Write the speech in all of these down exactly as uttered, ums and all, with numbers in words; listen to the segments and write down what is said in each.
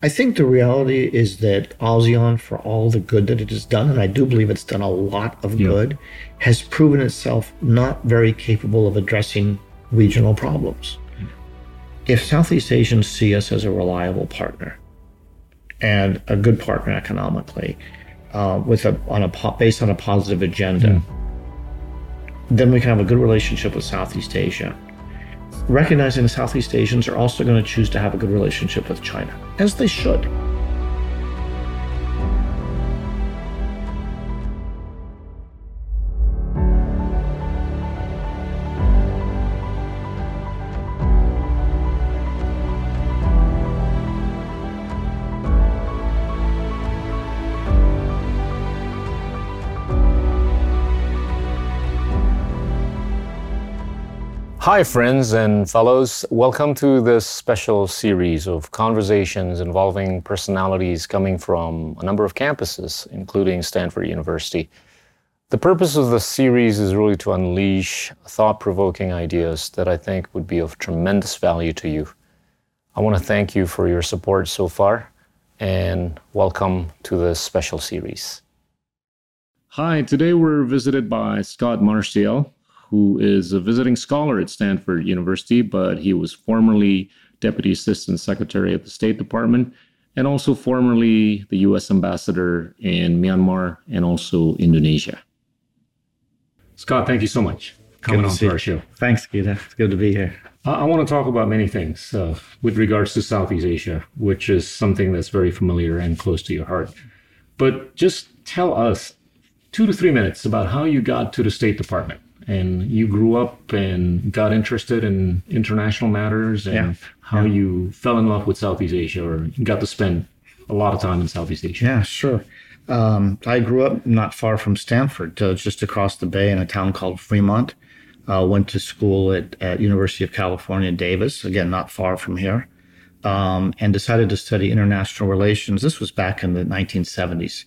I think the reality is that ASEAN, for all the good that it has done, and I do believe it's done a lot of yeah. good, has proven itself not very capable of addressing regional problems. If Southeast Asians see us as a reliable partner and a good partner economically, uh, with a on a po- based on a positive agenda, yeah. then we can have a good relationship with Southeast Asia. Recognizing that Southeast Asians are also going to choose to have a good relationship with China, as they should. Hi, friends and fellows. Welcome to this special series of conversations involving personalities coming from a number of campuses, including Stanford University. The purpose of the series is really to unleash thought-provoking ideas that I think would be of tremendous value to you. I want to thank you for your support so far, and welcome to this special series. Hi, today we're visited by Scott Marciel, who is a visiting scholar at Stanford University, but he was formerly Deputy Assistant Secretary of the State Department, and also formerly the U S Ambassador in Myanmar and also Indonesia. Scott, thank you so much for coming on to our show. Thanks, Gita. It's good to be here. I, I want to talk about many things uh, with regards to Southeast Asia, which is something that's very familiar and close to your heart. But just tell us two to three minutes about how you got to the State Department. And you grew up and got interested in international matters and yeah. how yeah. you fell in love with Southeast Asia or got to spend a lot of time in Southeast Asia. Yeah, sure. Um, I grew up not far from Stanford, uh, just across the bay in a town called Fremont. Uh, went to school at, at University of California, Davis, again, not far from here, um, and decided to study international relations. This was back in the nineteen seventies.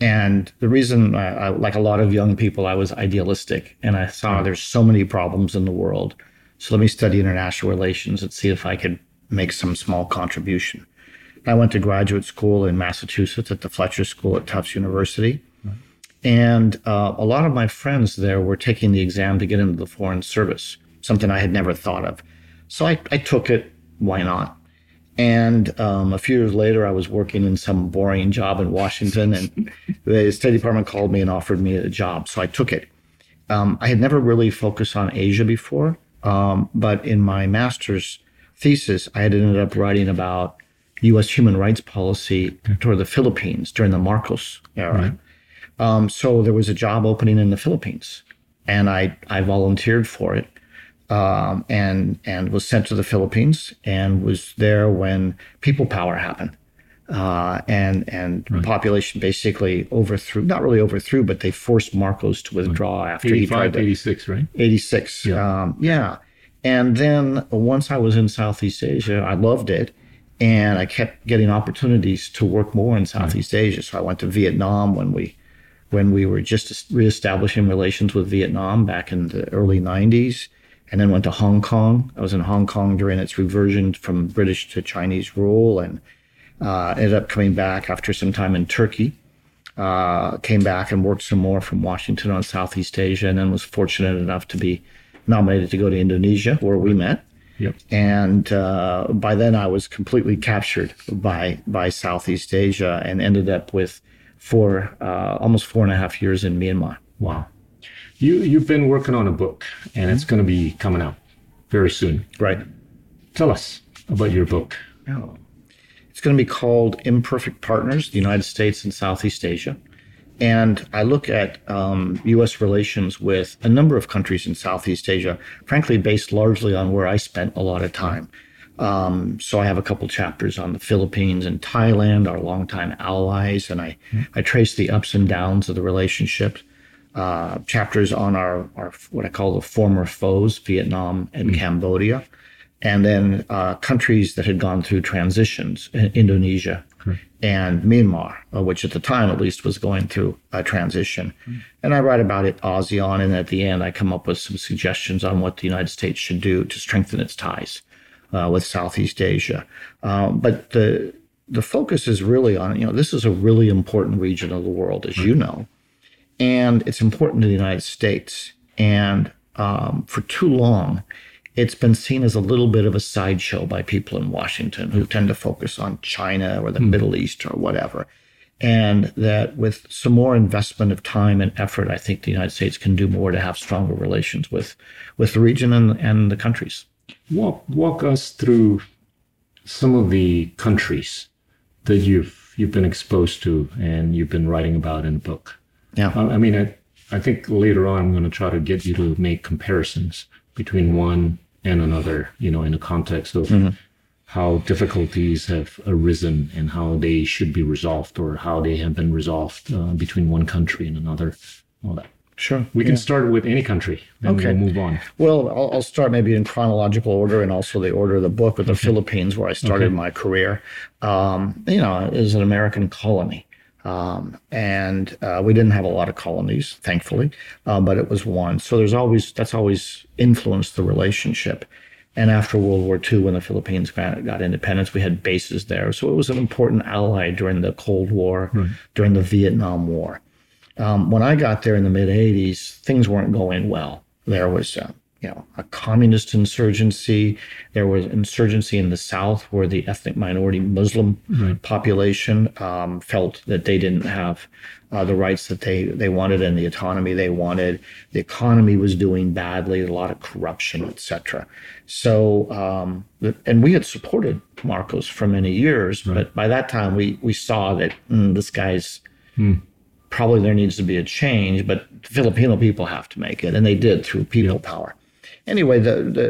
And the reason, I, I, like a lot of young people, I was idealistic, and I saw there's so many problems in the world. So let me study international relations and see if I could make some small contribution. I went to graduate school in Massachusetts at the Fletcher School at Tufts University. Right. And uh, a lot of my friends there were taking the exam to get into the Foreign Service, something I had never thought of. So I, I took it. Why not? And um, a few years later, I was working in some boring job in Washington, and the State Department called me and offered me a job, so I took it. Um, I had never really focused on Asia before, um, but in my master's thesis, I had ended up writing about U S human rights policy toward the Philippines during the Marcos era. Mm-hmm. Um, so there was a job opening in the Philippines, and I, I volunteered for it. Um, and and was sent to the Philippines and was there when people power happened. Uh, and and right. the population basically overthrew, not really overthrew, but they forced Marcos to withdraw right. after he tried to. eighty-six, right? eighty-six, yeah. Um, yeah. And then once I was in Southeast Asia, I loved it. And I kept getting opportunities to work more in Southeast right. Asia. So I went to Vietnam when we when we were just reestablishing relations with Vietnam back in the early nineties. And then went to Hong Kong. I was in Hong Kong during its reversion from British to Chinese rule, and uh, ended up coming back after some time in Turkey. Uh, came back and worked some more from Washington on Southeast Asia, and then was fortunate enough to be nominated to go to Indonesia, where we met. Yep. And uh, by then I was completely captured by by Southeast Asia, and ended up with four, uh, almost four and a half years in Myanmar. Wow. You, you've been working on a book, and it's going to be coming out very soon. Right. Tell us about your book. Oh. It's going to be called Imperfect Partners, the United States and Southeast Asia. And I look at um, U S relations with a number of countries in Southeast Asia, frankly, based largely on where I spent a lot of time. Um, so I have a couple chapters on the Philippines and Thailand, our longtime allies, and I, mm-hmm. I trace the ups and downs of the relationship. Uh, chapters on our, our what I call the former foes, Vietnam and mm-hmm. Cambodia, and then uh, countries that had gone through transitions, Indonesia mm-hmm. and Myanmar, which at the time at least was going through a transition. Mm-hmm. And I write about it, ASEAN, and at the end I come up with some suggestions on what the United States should do to strengthen its ties uh, with Southeast Asia. Uh, but the the focus is really on, you know, this is a really important region of the world, as you know, and it's important to the United States. And um, for too long, it's been seen as a little bit of a sideshow by people in Washington who tend to focus on China or the mm. Middle East or whatever. And that with some more investment of time and effort, I think the United States can do more to have stronger relations with, with the region and, and the countries. Walk walk us through some of the countries that you've you've been exposed to and you've been writing about in the book. Yeah, I, I mean, I, I think later on I'm going to try to get you to make comparisons between one and another, you know, in the context of mm-hmm. how difficulties have arisen and how they should be resolved or how they have been resolved uh, between one country and another, all that. Sure. We can yeah. start with any country, then okay. we'll move on. Well, I'll, I'll start maybe in chronological order and also the order of the book with the okay. Philippines, where I started okay. my career. Um, you know, it was an American colony. Um, and uh, we didn't have a lot of colonies, thankfully, uh, but it was one. So there's always, that's always influenced the relationship. And after World War Two, when the Philippines got, got independence, we had bases there. So it was an important ally during the Cold War, right. during the Vietnam War. Um, when I got there in the mid-eighties, things weren't going well. There was, uh, you know, a communist insurgency. There was insurgency in the South where the ethnic minority Muslim right. population um, felt that they didn't have uh, the rights that they, they wanted and the autonomy they wanted. The economy was doing badly, a lot of corruption, et cetera. So, um, and we had supported Marcos for many years, right. but by that time we, we saw that mm, this guy's... Hmm. probably there needs to be a change, but Filipino people have to make it, and they did through people yeah. power. Anyway, the, the,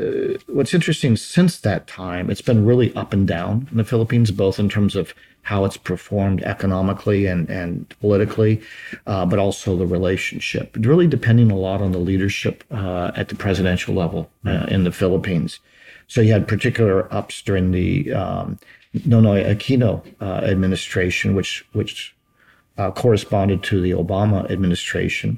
what's interesting since that time, it's been really up and down in the Philippines, both in terms of how it's performed economically and, and politically, uh, but also the relationship. It's really depending a lot on the leadership uh, at the presidential level uh, in the Philippines. So you had particular ups during the um, Nonoy Aquino uh, administration, which which... Uh, corresponded to the Obama administration.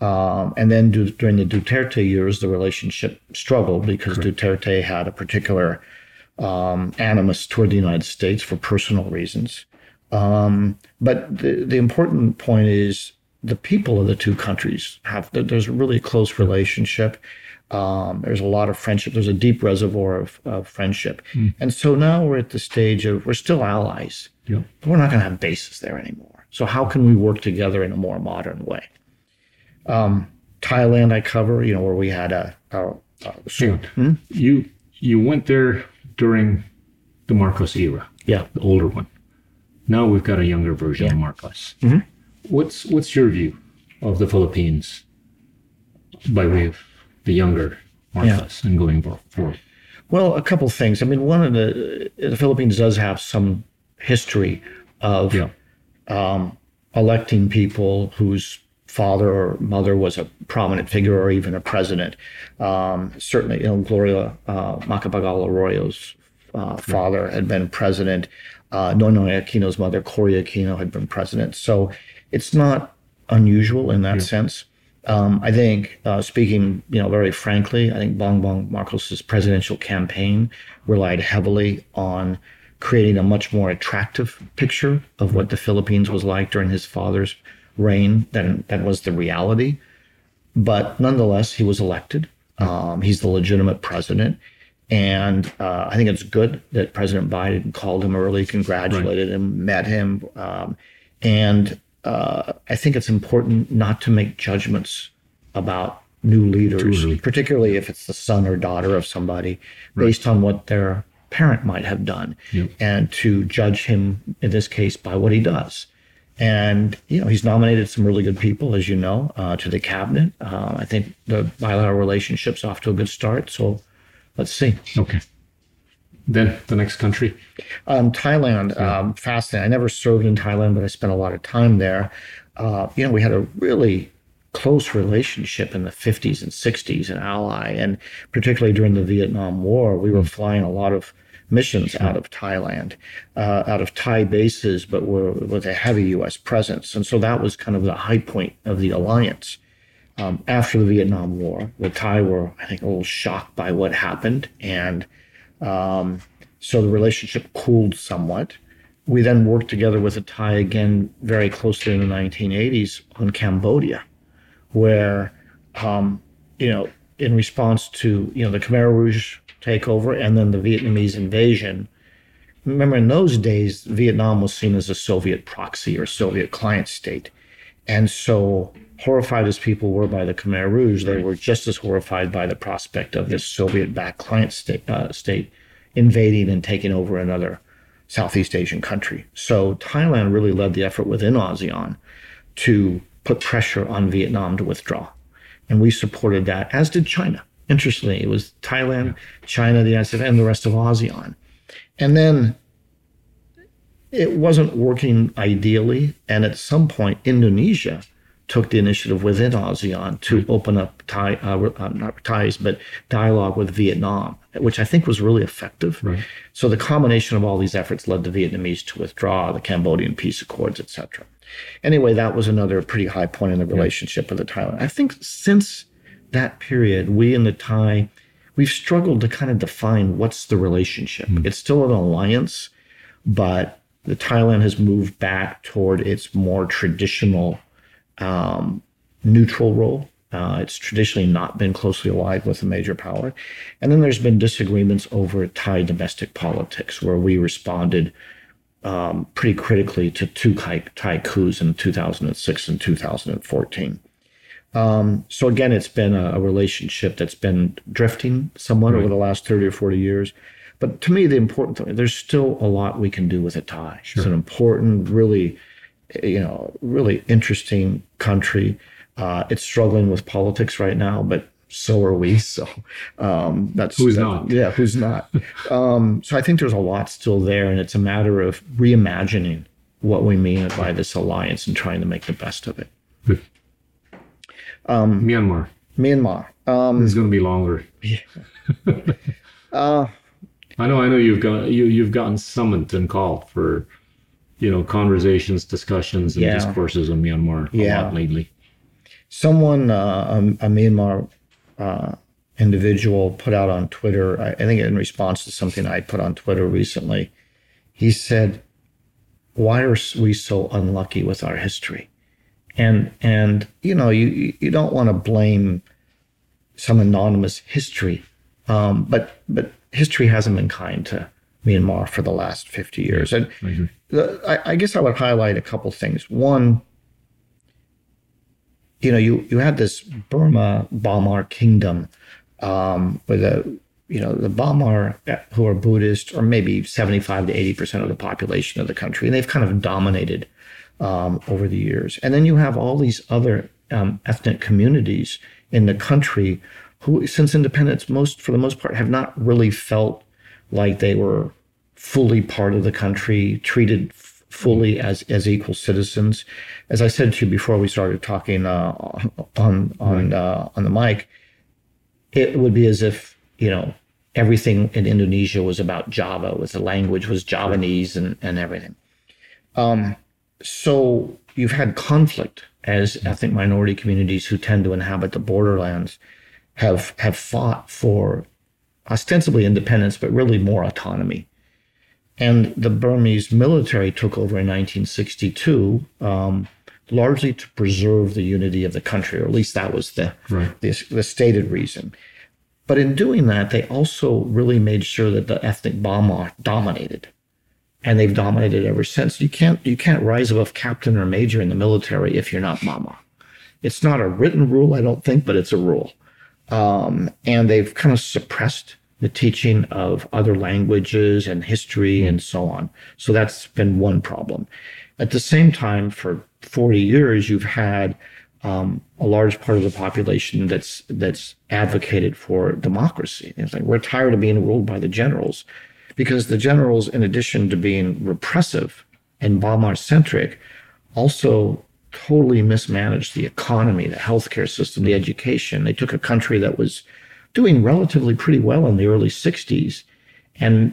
Um, and then do, during the Duterte years, the relationship struggled because Correct. Duterte had a particular um, animus toward the United States for personal reasons. Um, but the, the important point is the people of the two countries have, there's a really close relationship. Um, there's a lot of friendship. There's a deep reservoir of, of friendship. Mm. And so now we're at the stage of, we're still allies, yeah. but we're not going to have bases there anymore. So how can we work together in a more modern way? Um, Thailand, I cover, you know, where we had a. a, a so, hmm? You you went there during the Marcos era, yeah, the older one. Now we've got a younger version yeah. of Marcos. Mm-hmm. What's what's your view of the Philippines by way of the younger Marcos yeah. and going forward? Well, a couple of things. I mean, one of the the Philippines does have some history of. Yeah. Um, electing people whose father or mother was a prominent figure or even a president. Um, certainly, you know, Gloria uh, Macapagal Arroyo's uh, father had been president. Uh, Nonoy Aquino's mother, Cory Aquino, had been president. So it's not unusual in that yeah. sense. Um, I think, uh, speaking, you know, very frankly, I think Bongbong Marcos's presidential campaign relied heavily on creating a much more attractive picture of what the Philippines was like during his father's reign than that was the reality. But nonetheless, he was elected. Um, he's the legitimate president. And uh, I think it's good that President Biden called him early, congratulated right. him, met him. Um, and uh, I think it's important not to make judgments about new leaders, really. particularly if it's the son or daughter of somebody, right. based on what their parent might have done, yep. and to judge him in this case by what he does. And you know, he's nominated some really good people, as you know, uh, to the cabinet. Uh, I think the bilateral relationship's off to a good start. So let's see. Okay. Then the next country, um, Thailand. Yeah. Um, fascinating. I never served in Thailand, but I spent a lot of time there. Uh, you know, we had a really close relationship in the fifties and sixties, an ally, and particularly during the Vietnam War, we were flying a lot of missions out of Thailand, uh, out of Thai bases, but were with a heavy U S presence. And so that was kind of the high point of the alliance. Um, after the Vietnam War, the Thai were, I think, a little shocked by what happened. And um, so the relationship cooled somewhat. We then worked together with the Thai again very closely in the nineteen eighties on Cambodia, where, um, you know, in response to, you know, the Khmer Rouge takeover and then the Vietnamese invasion. Remember, in those days, Vietnam was seen as a Soviet proxy or Soviet client state. And so horrified as people were by the Khmer Rouge, they were just as horrified by the prospect of this Soviet-backed client state, uh, state invading and taking over another Southeast Asian country. So Thailand really led the effort within ASEAN to put pressure on Vietnam to withdraw. And we supported that, as did China. Interestingly, it was Thailand, China, the United States, and the rest of ASEAN. And then it wasn't working ideally. And at some point, Indonesia took the initiative within ASEAN to open up Thai, uh, not ties, but dialogue with Vietnam, which I think was really effective. Right. So the combination of all these efforts led the Vietnamese to withdraw, the Cambodian peace accords, et cetera. Anyway, that was another pretty high point in the relationship with the Thailand. I think since that period, we and the Thai, we've struggled to kind of define what's the relationship. Mm. It's still an alliance, but the Thailand has moved back toward its more traditional um, neutral role. Uh, it's traditionally not been closely allied with a major power. And then there's been disagreements over Thai domestic politics, where we responded um, pretty critically to two Thai coups in two thousand six and two thousand fourteen. Um, so again, it's been a, a relationship that's been drifting somewhat right. over the last thirty or forty years. But to me, the important thing, there's still a lot we can do with a Thai. Sure. It's an important, really, you know, really interesting country. Uh, it's struggling with politics right now, but so are we. So um, that's who's that, not? Yeah, who's not? um, so I think there's a lot still there, and it's a matter of reimagining what we mean by this alliance and trying to make the best of it. Good. Um, Myanmar. Myanmar. Um, it's going to be longer. Yeah. uh, I know. I know you've got you you've gotten summoned and called for, you know, conversations, discussions, and yeah. discourses on Myanmar a yeah. lot lately. Someone, uh, a, a Myanmar uh, individual, put out on Twitter. I, I think in response to something I put on Twitter recently, he said, "Why are we so unlucky with our history?" And, and you know, you, you don't want to blame some anonymous history, um, but but history hasn't been kind to Myanmar for the last fifty years. And mm-hmm. the, I, I guess I would highlight a couple things. One, you know, you, you had this Burma Bamar kingdom um, with a, you know, the Bamar who are Buddhist, or maybe seventy-five to eighty percent of the population of the country, and they've kind of dominated Um, over the years. And then you have all these other um, ethnic communities in the country who, since independence, most for the most part, have not really felt like they were fully part of the country, treated f- fully as, as equal citizens. As I said to you before we started talking uh, on on uh, on the mic, it would be as if, you know, everything in Indonesia was about Java, was the language was Javanese and, and everything. Um, So you've had conflict as ethnic minority communities who tend to inhabit the borderlands have have fought for ostensibly independence, but really more autonomy. And the Burmese military took over in nineteen sixty-two, um, largely to preserve the unity of the country, or at least that was the, right. the, the stated reason. But in doing that, they also really made sure that the ethnic Bamar dominated. And they've dominated ever since. You can't you can't rise above captain or major in the military if you're not Bamar. It's not a written rule, I don't think, but it's a rule. Um, and they've kind of suppressed the teaching of other languages and history mm. and so on. So that's been one problem. At the same time, for forty years, you've had um, a large part of the population that's that's advocated for democracy. It's like, we're tired of being ruled by the generals. Because the generals, in addition to being repressive and Bamar-centric, also totally mismanaged the economy, the healthcare system, the education. They took a country that was doing relatively pretty well in the early sixties and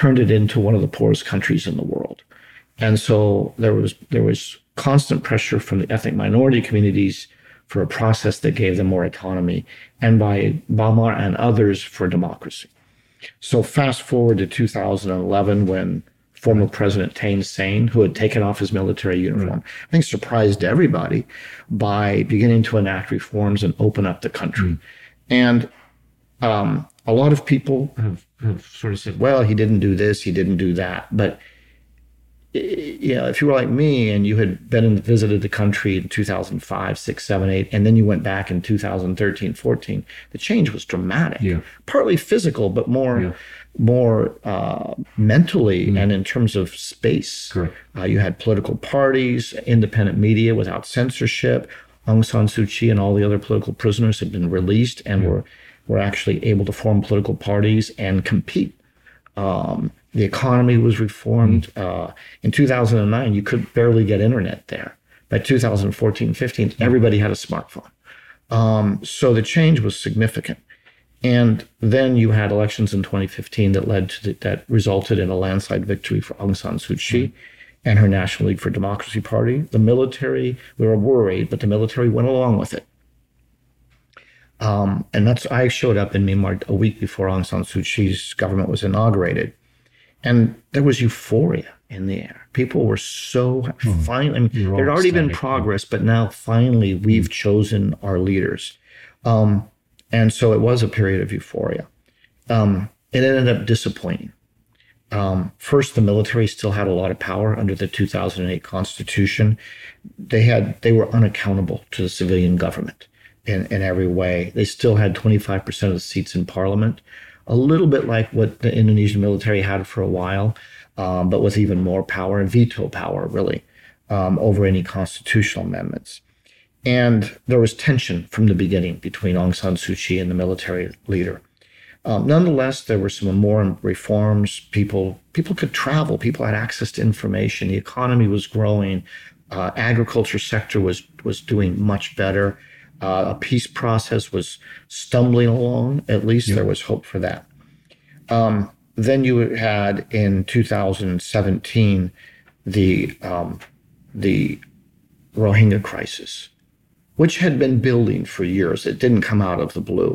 turned it into one of the poorest countries in the world. And so there was there was constant pressure from the ethnic minority communities for a process that gave them more autonomy, and by Bamar and others for democracy. So fast forward to two thousand eleven, when former President Thein Sein, who had taken off his military uniform, mm-hmm. I think surprised everybody by beginning to enact reforms and open up the country. Mm-hmm. And um, a lot of people have, have sort of said, well, he didn't do this, he didn't do that. But you know, if you were like me and you had been and visited the country in two thousand five, six, seven, eight, and then you went back in two thousand thirteen, fourteen, the change was dramatic. Yeah. Partly physical, but more yeah. more uh, mentally mm. and in terms of space. Correct. Uh, you had political parties, independent media without censorship. Aung San Suu Kyi and all the other political prisoners had been released and yeah. were, were actually able to form political parties and compete. Um, The economy was reformed. Mm. Uh, in two thousand nine, you could barely get internet there. By two thousand fourteen, fifteen, everybody had a smartphone. Um, so the change was significant. And then you had elections in twenty fifteen that led to the, that resulted in a landslide victory for Aung San Suu Kyi mm. and her National League for Democracy party. The military, we were worried, but the military went along with it. Um, and that's I showed up in Myanmar a week before Aung San Suu Kyi's government was inaugurated. And there was euphoria in the air. People were so hmm. finally, I mean, there had already been progress, but now finally we've hmm. chosen our leaders. Um, and so it was a period of euphoria. Um, it ended up disappointing. Um, first, the military still had a lot of power under the two thousand eight Constitution. They had, they were unaccountable to the civilian government in, in every way. They still had twenty-five percent of the seats in parliament. A little bit like what the Indonesian military had for a while, um, but with even more power and veto power, really, um, over any constitutional amendments. And there was tension from the beginning between Aung San Suu Kyi and the military leader. Um, nonetheless, there were some more reforms. People, people could travel. People had access to information. The economy was growing. Uh, agriculture sector was was doing much better. Uh, a peace process was stumbling along. At least yeah. there was hope for that. Um, then you had in two thousand seventeen the um, the Rohingya crisis, which had been building for years. It didn't come out of the blue,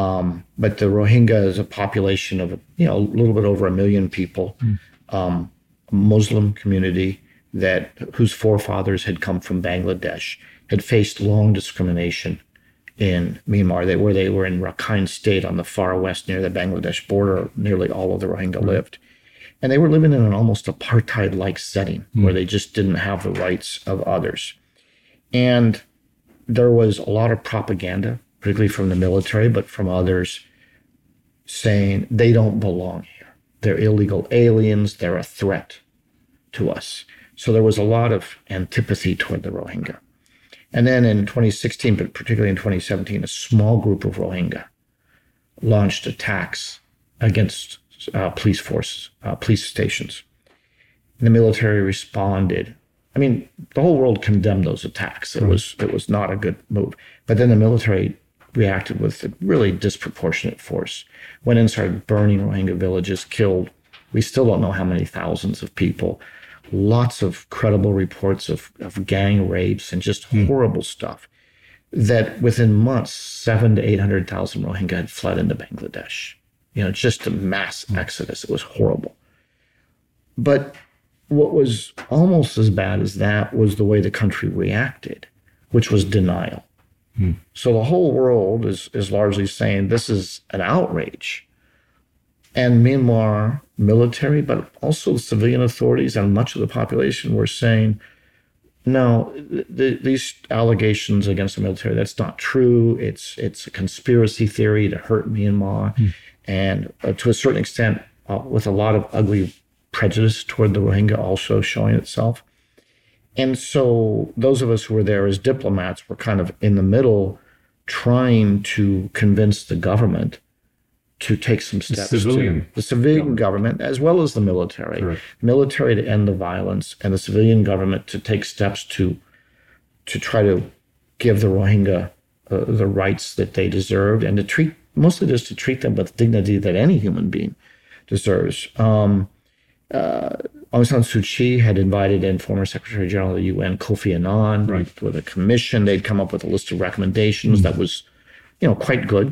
um, but the Rohingya is a population of you know a little bit over a million people, mm. um, a Muslim community that whose forefathers had come from Bangladesh. Had faced long discrimination in Myanmar. They were they were in Rakhine State on the far west near the Bangladesh border. Nearly all of the Rohingya mm. lived, and they were living in an almost apartheid-like setting mm. where they just didn't have the rights of others. And there was a lot of propaganda, particularly from the military, but from others, saying they don't belong here. They're illegal aliens. They're a threat to us. So there was a lot of antipathy toward the Rohingya. And then in twenty sixteen, but particularly in twenty seventeen, a small group of Rohingya launched attacks against uh, police force, uh, police stations. And the military responded. I mean, the whole world condemned those attacks. It was it was not a good move. But then the military reacted with a really disproportionate force, went in, started burning Rohingya villages, killed. We still don't know how many thousands of people. Lots of credible reports of, of gang rapes and just mm. horrible stuff that within months, seven to eight hundred thousand Rohingya had fled into Bangladesh. You know, just a mass mm. exodus. It was horrible. But what was almost as bad as that was the way the country reacted, which was denial. Mm. So the whole world is, is largely saying this is an outrage. And Myanmar military, but also civilian authorities and much of the population were saying, no, th- th- these allegations against the military, that's not true. It's it's a conspiracy theory to hurt Myanmar. Mm. And uh, to a certain extent, uh, with a lot of ugly prejudice toward the Rohingya also showing itself. And so those of us who were there as diplomats were kind of in the middle trying to convince the government to take some steps the civilian, to the civilian yeah. government, as well as the military, Correct. military to end the violence, and the civilian government to take steps to to try to give the Rohingya uh, the rights that they deserved, and to treat, mostly just to treat them with the dignity that any human being deserves. Um, uh, Aung San Suu Kyi had invited in former Secretary General of the U N, Kofi Annan, right. with, with a commission. They'd come up with a list of recommendations mm-hmm. that was, you know, quite good.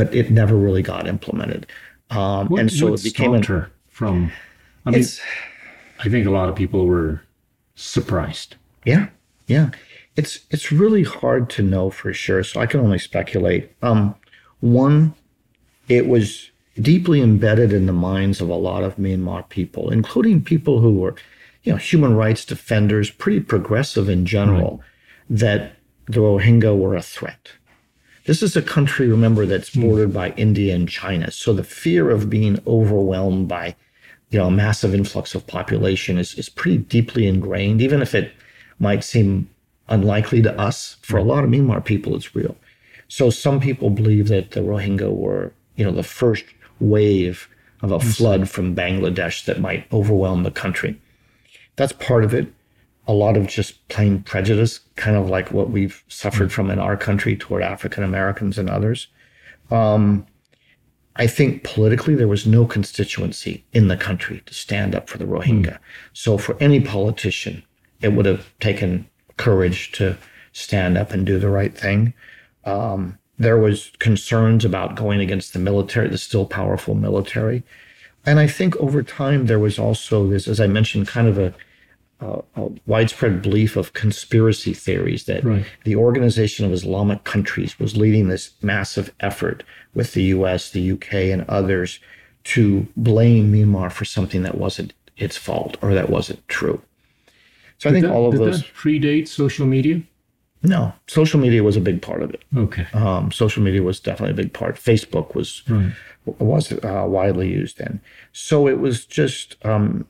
But it never really got implemented, um, what, and so what it became stopped her from I mean, it's, I think a lot of people were surprised. Yeah, yeah. It's it's really hard to know for sure, so I can only speculate. Um, one, it was deeply embedded in the minds of a lot of Myanmar people, including people who were, you know, human rights defenders, pretty progressive in general, right, that the Rohingya were a threat. This is a country, remember, that's bordered mm. by India and China, so the fear of being overwhelmed by, you know, a massive influx of population is, is pretty deeply ingrained, even if it might seem unlikely to us. For a lot of Myanmar people, it's real. So some people believe that the Rohingya were, you know, the first wave of a flood from Bangladesh that might overwhelm the country. That's part of it. A lot of just plain prejudice, kind of like what we've suffered from in our country toward African Americans and others. Um, I think politically there was no constituency in the country to stand up for the Rohingya. Mm. So for any politician, it would have taken courage to stand up and do the right thing. Um, there was concerns about going against the military, the still powerful military. And I think over time there was also this, as I mentioned, kind of a, a, a widespread belief of conspiracy theories that right. the Organization of Islamic Countries was leading this massive effort with the U S, the U K, and others to blame Myanmar for something that wasn't its fault or that wasn't true. So did I think that, all of did those... Did that predate social media? No. Social media was a big part of it. Okay. Um, social media was definitely a big part. Facebook was right. was uh, widely used then. So it was just, um,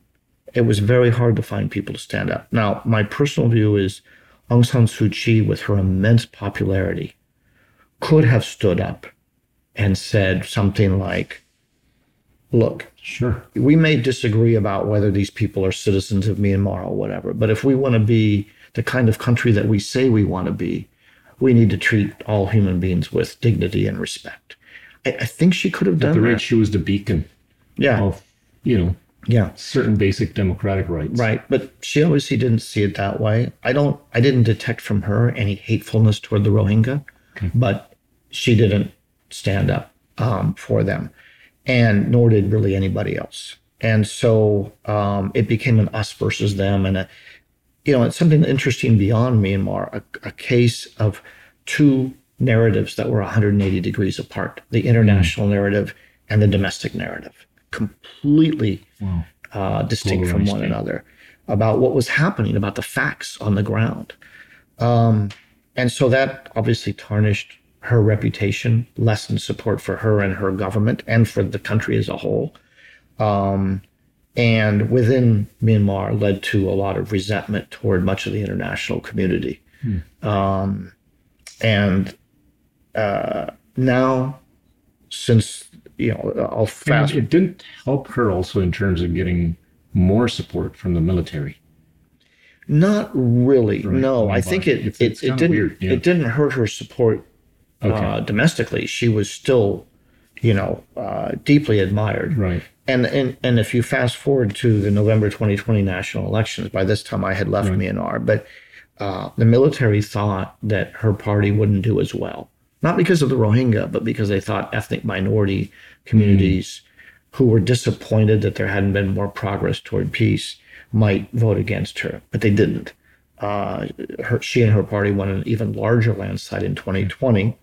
it was very hard to find people to stand up. Now, my personal view is Aung San Suu Kyi, with her immense popularity, could have stood up and said something like, look, sure, we may disagree about whether these people are citizens of Myanmar or whatever, but if we want to be the kind of country that we say we want to be, we need to treat all human beings with dignity and respect. I, I think she could have done that. At the rate, she was the beacon yeah. of, you know, yeah. certain basic democratic rights. Right. But she obviously didn't see it that way. I don't, I didn't detect from her any hatefulness toward the Rohingya, okay. but she didn't stand up um, for them. And nor did really anybody else. And so um, it became an us versus them. And, a, you know, it's something interesting beyond Myanmar, a, a case of two narratives that were one hundred eighty degrees apart, the international mm. narrative and the domestic narrative, completely wow. uh, distinct from one another, about what was happening, about the facts on the ground. Um, and so that obviously tarnished her reputation, lessened support for her and her government and for the country as a whole. Um, and within Myanmar led to a lot of resentment toward much of the international community. Hmm. Um, and uh, now, since, you know, I'll fast... And it didn't help her also in terms of getting more support from the military. Not really, right. no. I think it, it's, it, it's it, didn't, weird, yeah. it didn't hurt her support. Okay. Uh, domestically, she was still, you know, uh, deeply admired. Right. And, and and if you fast forward to the November twenty twenty national elections, by this time I had left right. Myanmar, but uh, the military thought that her party wouldn't do as well. Not because of the Rohingya, but because they thought ethnic minority communities mm. who were disappointed that there hadn't been more progress toward peace might vote against her, but they didn't. Uh, her, she and her party won an even larger landslide in twenty twenty.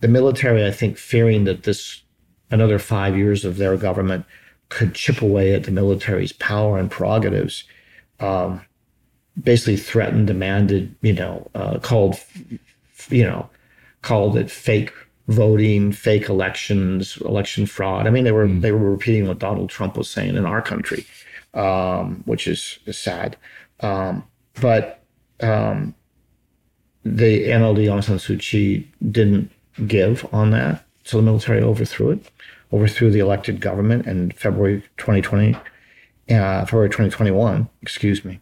The military, I think, fearing that this another five years of their government could chip away at the military's power and prerogatives, um, basically threatened, demanded, you know, uh, called, you know, called it fake voting, fake elections, election fraud. I mean, they were mm. they were repeating what Donald Trump was saying in our country, um, which is, is sad. Um, but um, the N L D Aung San Suu Kyi didn't give on that, so the military overthrew it, overthrew the elected government in February twenty twenty, uh, February twenty twenty-one, excuse me.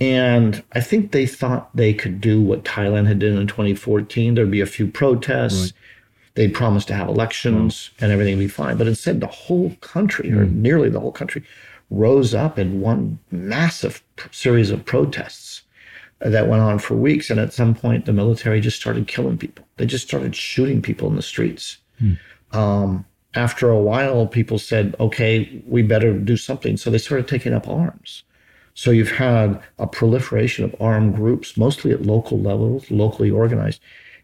And I think they thought they could do what Thailand had done in twenty fourteen. There'd be a few protests, right. they'd promise to have elections, mm. and everything would be fine. But instead, the whole country, mm. or nearly the whole country, rose up in one massive series of protests that went on for weeks. And at some point, the military just started killing people. They just started shooting people in the streets. Hmm. Um, after a while, people said, okay, we better do something. So they started taking up arms. So you've had a proliferation of armed groups, mostly at local levels, locally organized,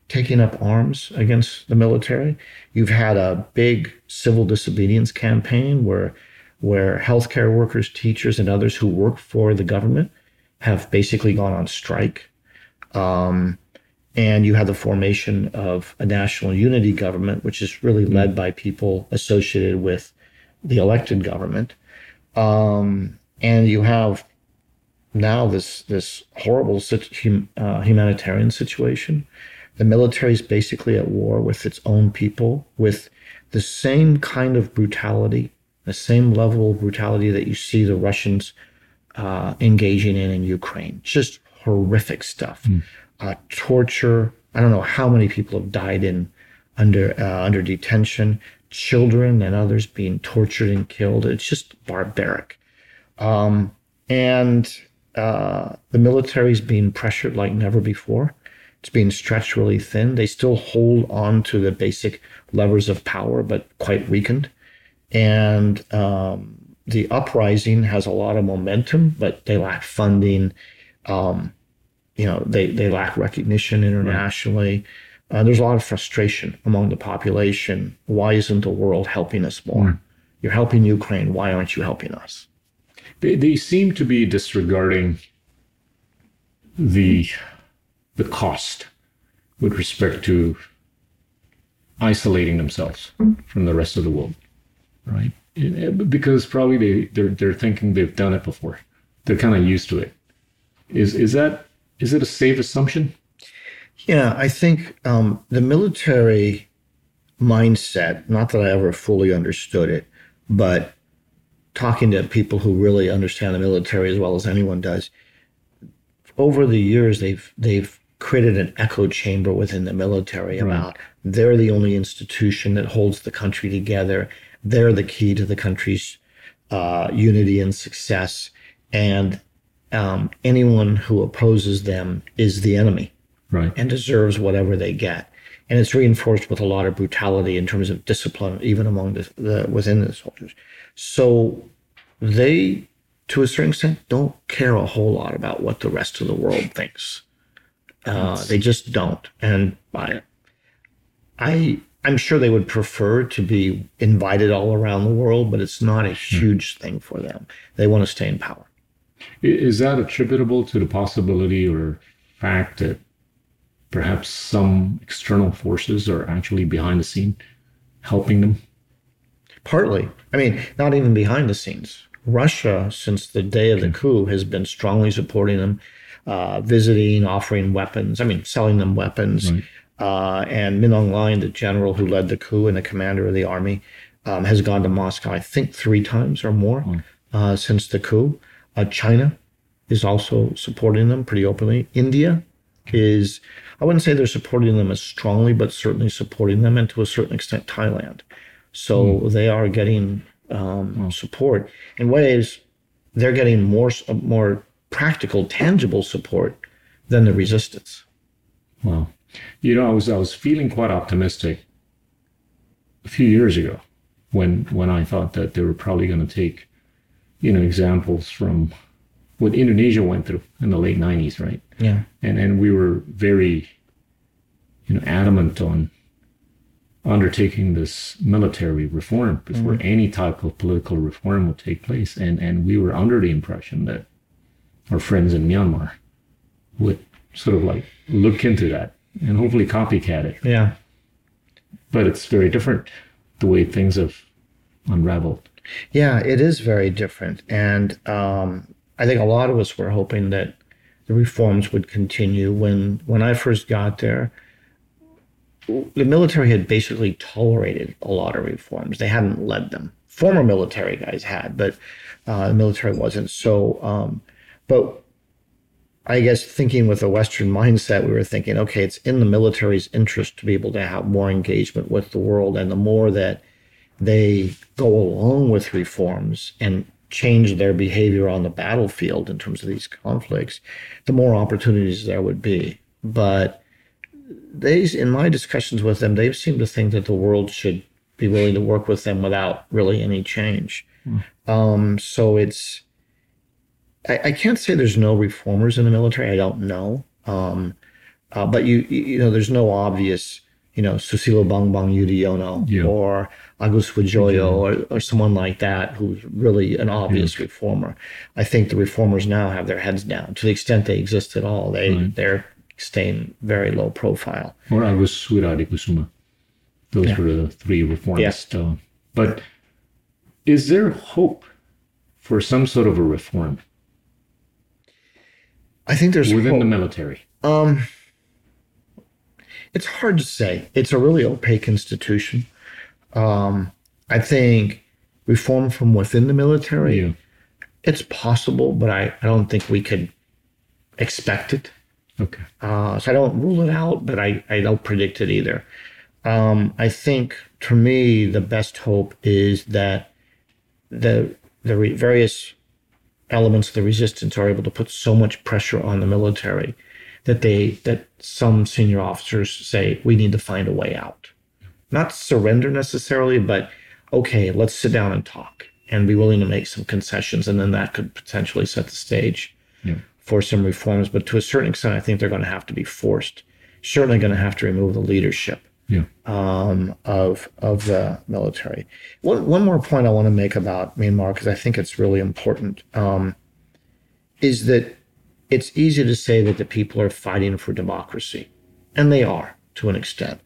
taking up arms against the military. You've had a big civil disobedience campaign where where healthcare workers, teachers, and others who work for the government have basically gone on strike. Um, and you had the formation of a national unity government, which is really led by people associated with the elected government. Um, and you have now this this horrible situ- uh, humanitarian situation. The military is basically at war with its own people, with the same kind of brutality, the same level of brutality that you see the Russians uh, engaging in in Ukraine. Just horrific stuff. Mm. Uh, torture. I don't know how many people have died in under uh, under detention. Children and others being tortured and killed. It's just barbaric. Um, and uh, the military is being pressured like never before. It's being stretched really thin. They still hold on to the basic levers of power, but quite weakened. And um, the uprising has a lot of momentum, but they lack funding. Um, you know, they, they lack recognition internationally. Right. Uh, there's a lot of frustration among the population. Why isn't the world helping us more? Right. You're helping Ukraine. Why aren't you helping us? They, they seem to be disregarding the... the cost with respect to isolating themselves from the rest of the world, right? Because probably they, they're, they're thinking they've done it before. They're kind of used to it. Is is that is it a safe assumption? Yeah, I think um, the military mindset, not that I ever fully understood it, but talking to people who really understand the military as well as anyone does, over the years, they've they've created an echo chamber within the military about right. They're the only institution that holds the country together. They're the key to the country's uh, unity and success. And um, anyone who opposes them is the enemy right. and deserves whatever they get. And it's reinforced with a lot of brutality in terms of discipline, even among the, the within the soldiers. So they... to a certain extent, don't care a whole lot about what the rest of the world thinks. Uh, they just don't. And I, I, I'm sure they would prefer to be invited all around the world, but it's not a huge thing for them. They want to stay in power. Is that attributable to the possibility or fact that perhaps some external forces are actually behind the scene helping them? Partly. I mean, not even behind the scenes. Russia, since the day of the coup, has been strongly supporting them, uh, visiting, offering weapons, I mean, selling them weapons. Right. Uh, and Min Aung Hlaing, the general who led the coup and the commander of the army, um, has gone to Moscow, I think, three times or more mm. uh, since the coup. Uh, China is also supporting them pretty openly. India is, I wouldn't say they're supporting them as strongly, but certainly supporting them, and to a certain extent, Thailand. So mm. they are getting... Um, oh. support in ways they're getting more more practical, tangible support than the resistance. Wow, you know, I was I was feeling quite optimistic a few years ago when when I thought that they were probably going to take, you know, examples from what Indonesia went through in the late nineties, right? Yeah, and and we were very, you know, adamant on undertaking this military reform before mm. any type of political reform would take place. And and we were under the impression that our friends in Myanmar would sort of like look into that and hopefully copycat it. Yeah. But it's very different the way things have unraveled. Yeah, it is very different. And um, I think a lot of us were hoping that the reforms would continue. When when I first got there, the military had basically tolerated a lot of reforms. They hadn't led them. Former military guys had, but uh, the military wasn't. So, um, but I guess thinking with a Western mindset, we were thinking, okay, it's in the military's interest to be able to have more engagement with the world. And the more that they go along with reforms and change their behavior on the battlefield in terms of these conflicts, the more opportunities there would be. But they, in my discussions with them, they seem to think that the world should be willing to work with them without really any change. Mm. Um, so it's, I, I can't say there's no reformers in the military. I don't know. Um, uh, but you, you know, there's no obvious, you know, Susilo Bambang Yudhoyono yeah. or Agus Wijoyo mm-hmm. or, or someone like that who's really an obvious yeah. reformer. I think the reformers now have their heads down to the extent they exist at all. They, right. they're staying very low profile. Or Agus Wiradikusuma. Those yeah. were the three reformists. Yeah. Uh, but is there hope for some sort of a reform? I think there's within hope. The military. Um, it's hard to say. It's a really opaque institution. Um, I think reform from within the military, yeah. it's possible, but I, I don't think we could expect it. Okay. Uh, so I don't rule it out, but I, I don't predict it either. Um, I think, to me, the best hope is that the the re- various elements of the resistance are able to put so much pressure on the military that they that some senior officers say, we need to find a way out. Not surrender necessarily, but, okay, let's sit down and talk and be willing to make some concessions, and then that could potentially set the stage yeah. for some reforms. But to a certain extent, I think they're going to have to be forced, certainly going to have to remove the leadership. Yeah. Um, of of the military. One one more point I want to make about Myanmar, because I think it's really important, um, is that it's easy to say that the people are fighting for democracy, and they are to an extent,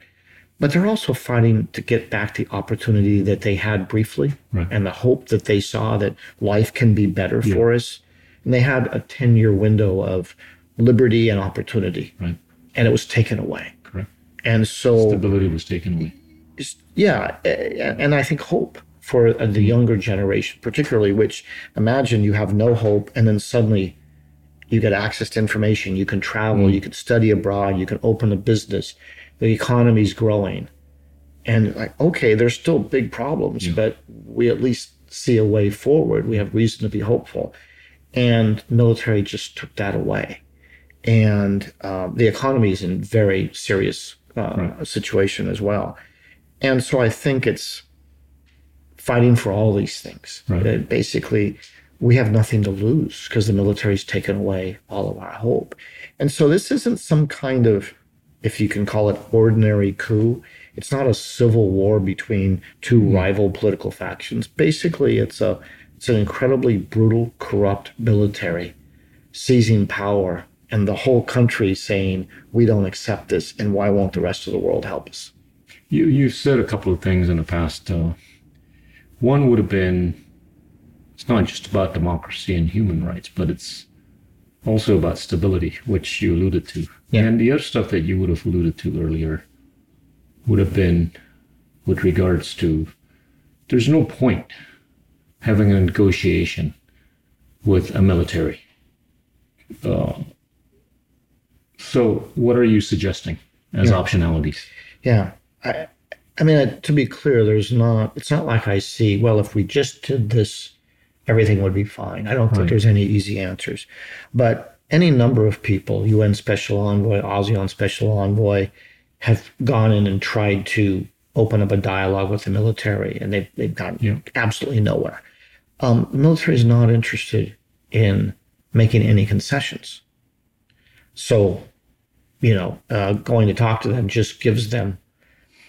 but they're also fighting to get back the opportunity that they had briefly, right. and the hope that they saw that life can be better yeah. for us. And they had a ten-year window of liberty and opportunity, right. and it was taken away. And so stability was taken away. Yeah. And I think hope for the younger generation, particularly, which imagine you have no hope and then suddenly you get access to information. You can travel, mm. you can study abroad, you can open a business. The economy's growing. And like, okay, there's still big problems, yeah. but we at least see a way forward. We have reason to be hopeful. And military just took that away. And um, the economy is in very serious Uh, right. situation as well. And so I think it's fighting for all these things. Right. Uh, basically, we have nothing to lose because the military's taken away all of our hope. And so this isn't some kind of, if you can call it, ordinary coup. It's not a civil war between two mm. rival political factions. Basically, it's a it's an incredibly brutal, corrupt military seizing power. And the whole country saying, we don't accept this, and why won't the rest of the world help us? You, you've said a couple of things in the past. Uh, one would have been, it's not just about democracy and human rights, but it's also about stability, which you alluded to. Yeah. And the other stuff that you would have alluded to earlier would have been with regards to, there's no point having a negotiation with a military. Uh, So what are you suggesting as yeah. optionalities? Yeah. I, I mean, to be clear, there's not, it's not like I see, well, if we just did this, everything would be fine. I don't right. think there's any easy answers. But any number of people, U N Special Envoy, ASEAN Special Envoy, have gone in and tried to open up a dialogue with the military, and they've, they've gotten yeah. absolutely nowhere. Um, the military is not interested in making any concessions. So, you know, uh, going to talk to them just gives them,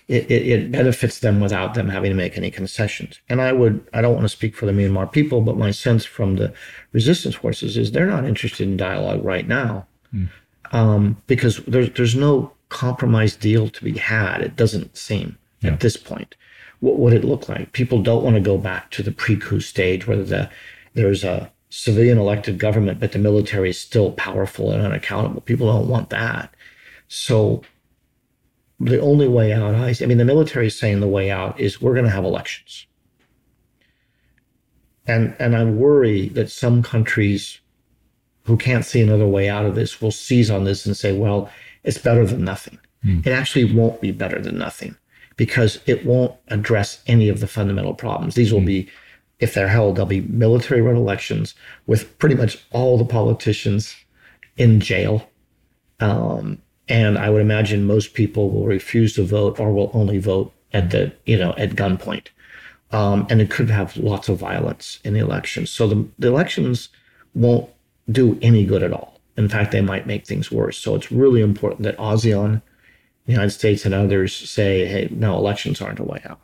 it, it, it benefits them without them having to make any concessions. And I would, I don't want to speak for the Myanmar people, but my sense from the resistance forces is they're not interested in dialogue right now mm. um, because there's, there's no compromise deal to be had, it doesn't seem, yeah. at this point. What would it look like? People don't want to go back to the pre-coup stage where the, there's a civilian elected government, but the military is still powerful and unaccountable. People don't want that. So the only way out, I see, I mean, the military is saying the way out is we're going to have elections. And and I worry that some countries who can't see another way out of this will seize on this and say, well, it's better than nothing. Mm. It actually won't be better than nothing because it won't address any of the fundamental problems. These will mm. be, if they're held, there'll be military-run elections with pretty much all the politicians in jail. Um, and I would imagine most people will refuse to vote or will only vote at the, you know, at gunpoint. Um, and it could have lots of violence in the elections. So the, the elections won't do any good at all. In fact, they might make things worse. So it's really important that ASEAN, the United States, and others say, hey, no, elections aren't a way out.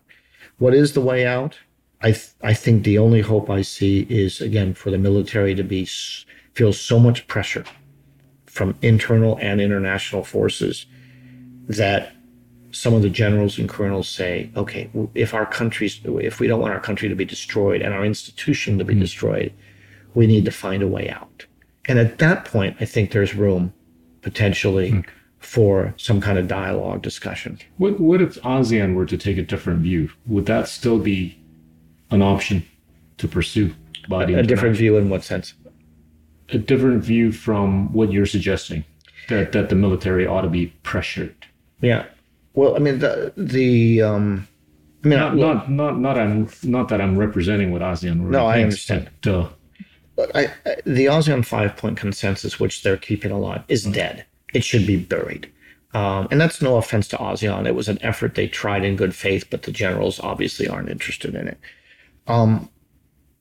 What is the way out? I th- I think the only hope I see is, again, for the military to be feel so much pressure from internal and international forces that some of the generals and colonels say, okay, if our country's, if we don't want our country to be destroyed and our institution to be mm. destroyed, we need to find a way out. And at that point, I think there's room potentially mm. for some kind of dialogue discussion. What, what if ASEAN were to take a different view? Would that still be an option to pursue? By the a, a different view in what sense? A different view from what you're suggesting, that, that the military ought to be pressured. Yeah. Well, I mean, the... the um, I mean, not, well, not, not, not, I'm, not that I'm representing what ASEAN really No, thinks, I understand. But, uh, but I, I, the ASEAN five-point consensus, which they're keeping alive, is mm-hmm. dead. It should be buried. Um, and that's no offense to ASEAN. It was an effort they tried in good faith, but the generals obviously aren't interested in it. Um,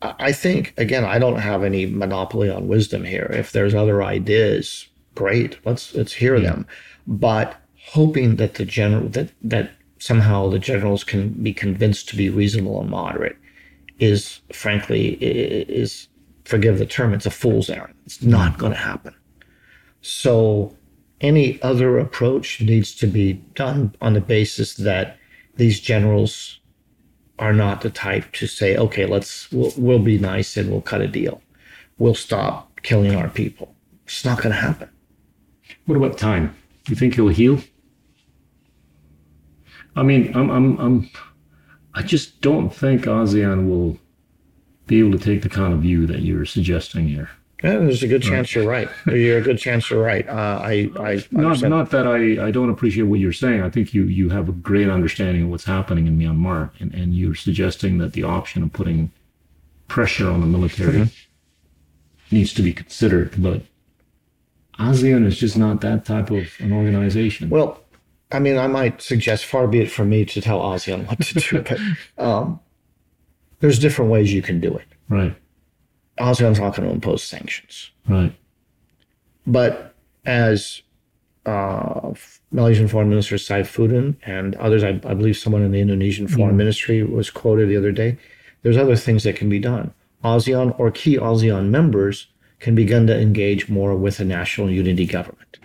I think, again, I don't have any monopoly on wisdom here. If there's other ideas, great, let's let's hear yeah. them. But hoping that the general that that somehow the generals can be convinced to be reasonable and moderate is, frankly, is, forgive the term, it's a fool's errand. It's not going to happen. So any other approach needs to be done on the basis that these generals are not the type to say, okay, let's, we'll, we'll be nice and we'll cut a deal. We'll stop killing our people. It's not going to happen. What about time? You think he'll heal? I mean, I'm, I'm, I'm, I just don't think ASEAN will be able to take the kind of view that you're suggesting here. Yeah, there's a good chance you're right. You're a good chance you're right. Uh, I, I not, not that I, I don't appreciate what you're saying. I think you, you have a great understanding of what's happening in Myanmar, and, and you're suggesting that the option of putting pressure on the military mm-hmm. needs to be considered. But ASEAN is just not that type of an organization. Well, I mean, I might suggest, far be it from me to tell ASEAN what to do, but um, there's different ways you can do it. Right. ASEAN's not going to impose sanctions. Right. But as uh, Malaysian Foreign Minister Saifuddin and others, I, I believe someone in the Indonesian Foreign mm. Ministry was quoted the other day, there's other things that can be done. ASEAN or key ASEAN members can begin to engage more with a national unity government,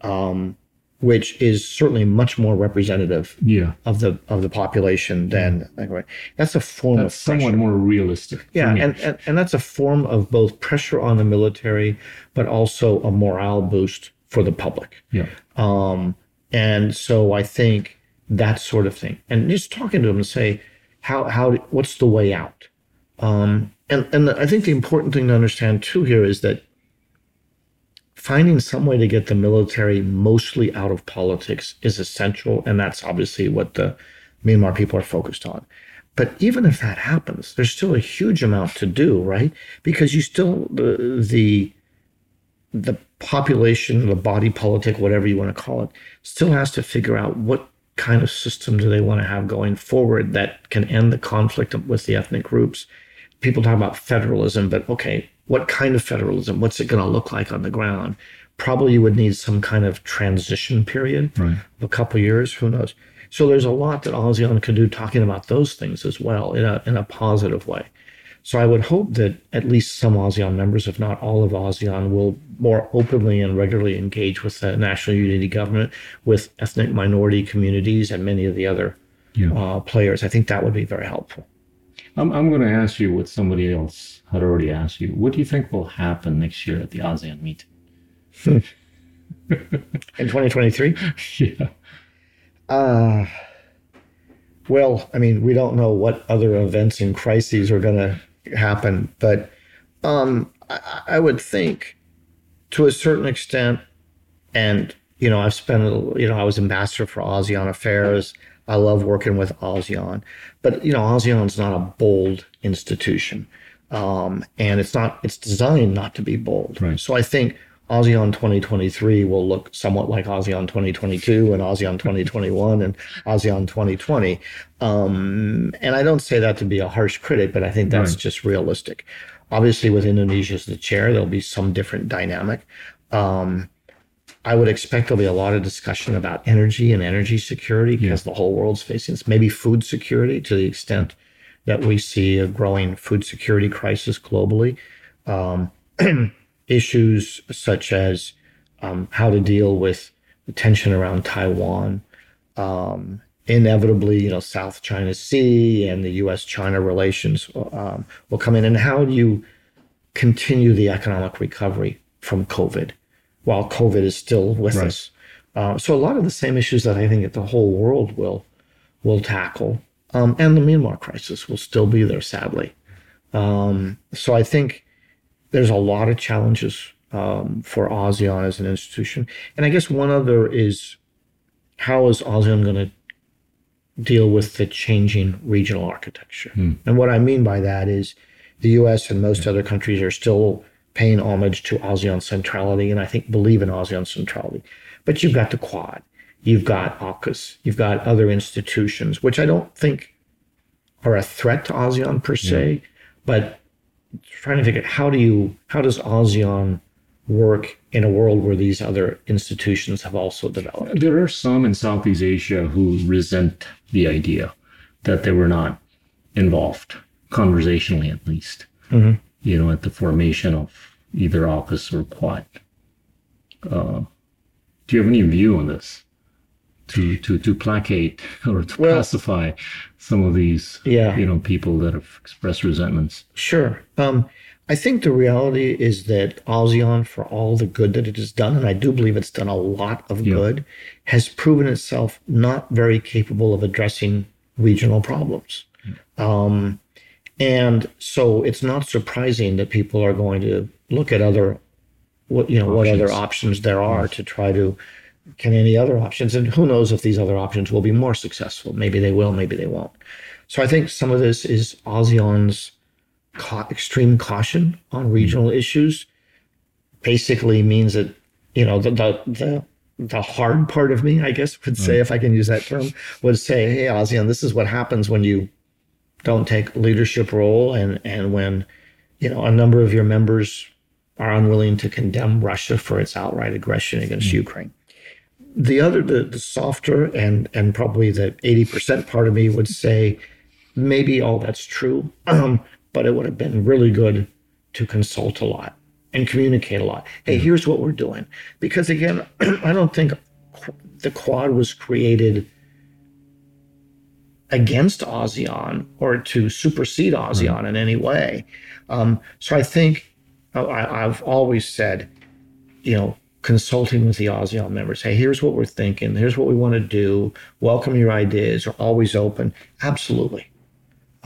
um, which is certainly much more representative yeah. of the of the population than anyway. That's a form that's of pressure. Somewhat more realistic. Yeah, and, and, and that's a form of both pressure on the military, but also a morale boost for the public. Yeah. Um, and so I think that sort of thing. And just talking to them and say, how how what's the way out? Um, and and I think the important thing to understand too here is that finding some way to get the military mostly out of politics is essential, and that's obviously what the Myanmar people are focused on. But even if that happens, there's still a huge amount to do, right? Because you still, the the, the population, the body politic, whatever you want to call it, still has to figure out what kind of system do they want to have going forward that can end the conflict with the ethnic groups. People talk about federalism, but okay, what kind of federalism? What's it going to look like on the ground? Probably you would need some kind of transition period, right, of a couple of years, who knows? So there's a lot that ASEAN can do talking about those things as well in a in a positive way. So I would hope that at least some ASEAN members, if not all of ASEAN, will more openly and regularly engage with the national unity government, with ethnic minority communities, and many of the other yeah. uh, players. I think that would be very helpful. I'm I'm going to ask you what somebody else had already asked you. What do you think will happen next year at the ASEAN meeting? In twenty twenty-three? Yeah. Uh, well, I mean, we don't know what other events and crises are going to happen, but um, I, I would think to a certain extent, and, you know, I've spent, you know, I was ambassador for ASEAN Affairs. I love working with ASEAN, but you know, ASEAN's not a bold institution, um, and it's not—it's designed not to be bold. Right. So I think ASEAN twenty twenty-three will look somewhat like ASEAN twenty twenty-two and ASEAN twenty twenty-one and ASEAN twenty twenty. Um, and I don't say that to be a harsh critic, but I think that's right. just realistic. Obviously, with Indonesia as the chair, there'll be some different dynamic. Um, I would expect there'll be a lot of discussion about energy and energy security because yeah. the whole world's facing this. Maybe food security, to the extent that we see a growing food security crisis globally. Um, issues such as um, how to deal with the tension around Taiwan, um, inevitably, you know, South China Sea and the U S China relations um, will come in. And how do you continue the economic recovery from COVID while COVID is still with right. us? Uh, so a lot of the same issues that I think that the whole world will will tackle. Um, and the Myanmar crisis will still be there, sadly. Um, so I think there's a lot of challenges um, for ASEAN as an institution. And I guess one other is, how is ASEAN going to deal with the changing regional architecture? Hmm. And what I mean by that is the U S and most yeah. other countries are still paying homage to ASEAN centrality, and I think believe in ASEAN centrality. But you've got the Quad. You've got AUKUS, you've got other institutions, which I don't think are a threat to ASEAN per se, yeah. but trying to figure out how do you, how does ASEAN work in a world where these other institutions have also developed? There are some in Southeast Asia who resent the idea that they were not involved, conversationally at least, mm-hmm. you know, at the formation of either AUKUS or Quad. Uh, do you have any view on this? To, to to placate or to well, pacify some of these yeah. you know people that have expressed resentments. Sure. Um, I think the reality is that ASEAN, for all the good that it has done, and I do believe it's done a lot of yeah. good, has proven itself not very capable of addressing regional problems. Yeah. Um, and so it's not surprising that people are going to look at other what you know options. what other options there are yes. to try to Can any other options, and who knows if these other options will be more successful. Maybe they will, maybe they won't. So I think some of this is ASEAN's ca- extreme caution on regional mm-hmm. issues. Basically means that, you know, the, the the the hard part of me, I guess, would say, mm-hmm. if I can use that term, would say, hey, ASEAN, this is what happens when you don't take leadership role and, and when, you know, a number of your members are unwilling to condemn Russia for its outright aggression against mm-hmm. Ukraine. The other, the, the softer and and probably the eighty percent part of me would say maybe all that's true, um, but it would have been really good to consult a lot and communicate a lot. Hey, mm-hmm. here's what we're doing. Because again, I don't think the Quad was created against ASEAN or to supersede ASEAN mm-hmm. in any way. Um, so I think I, I've always said, you know, consulting with the ASEAN members. Hey, here's what we're thinking. Here's what we want to do. Welcome your ideas. Are always open. Absolutely.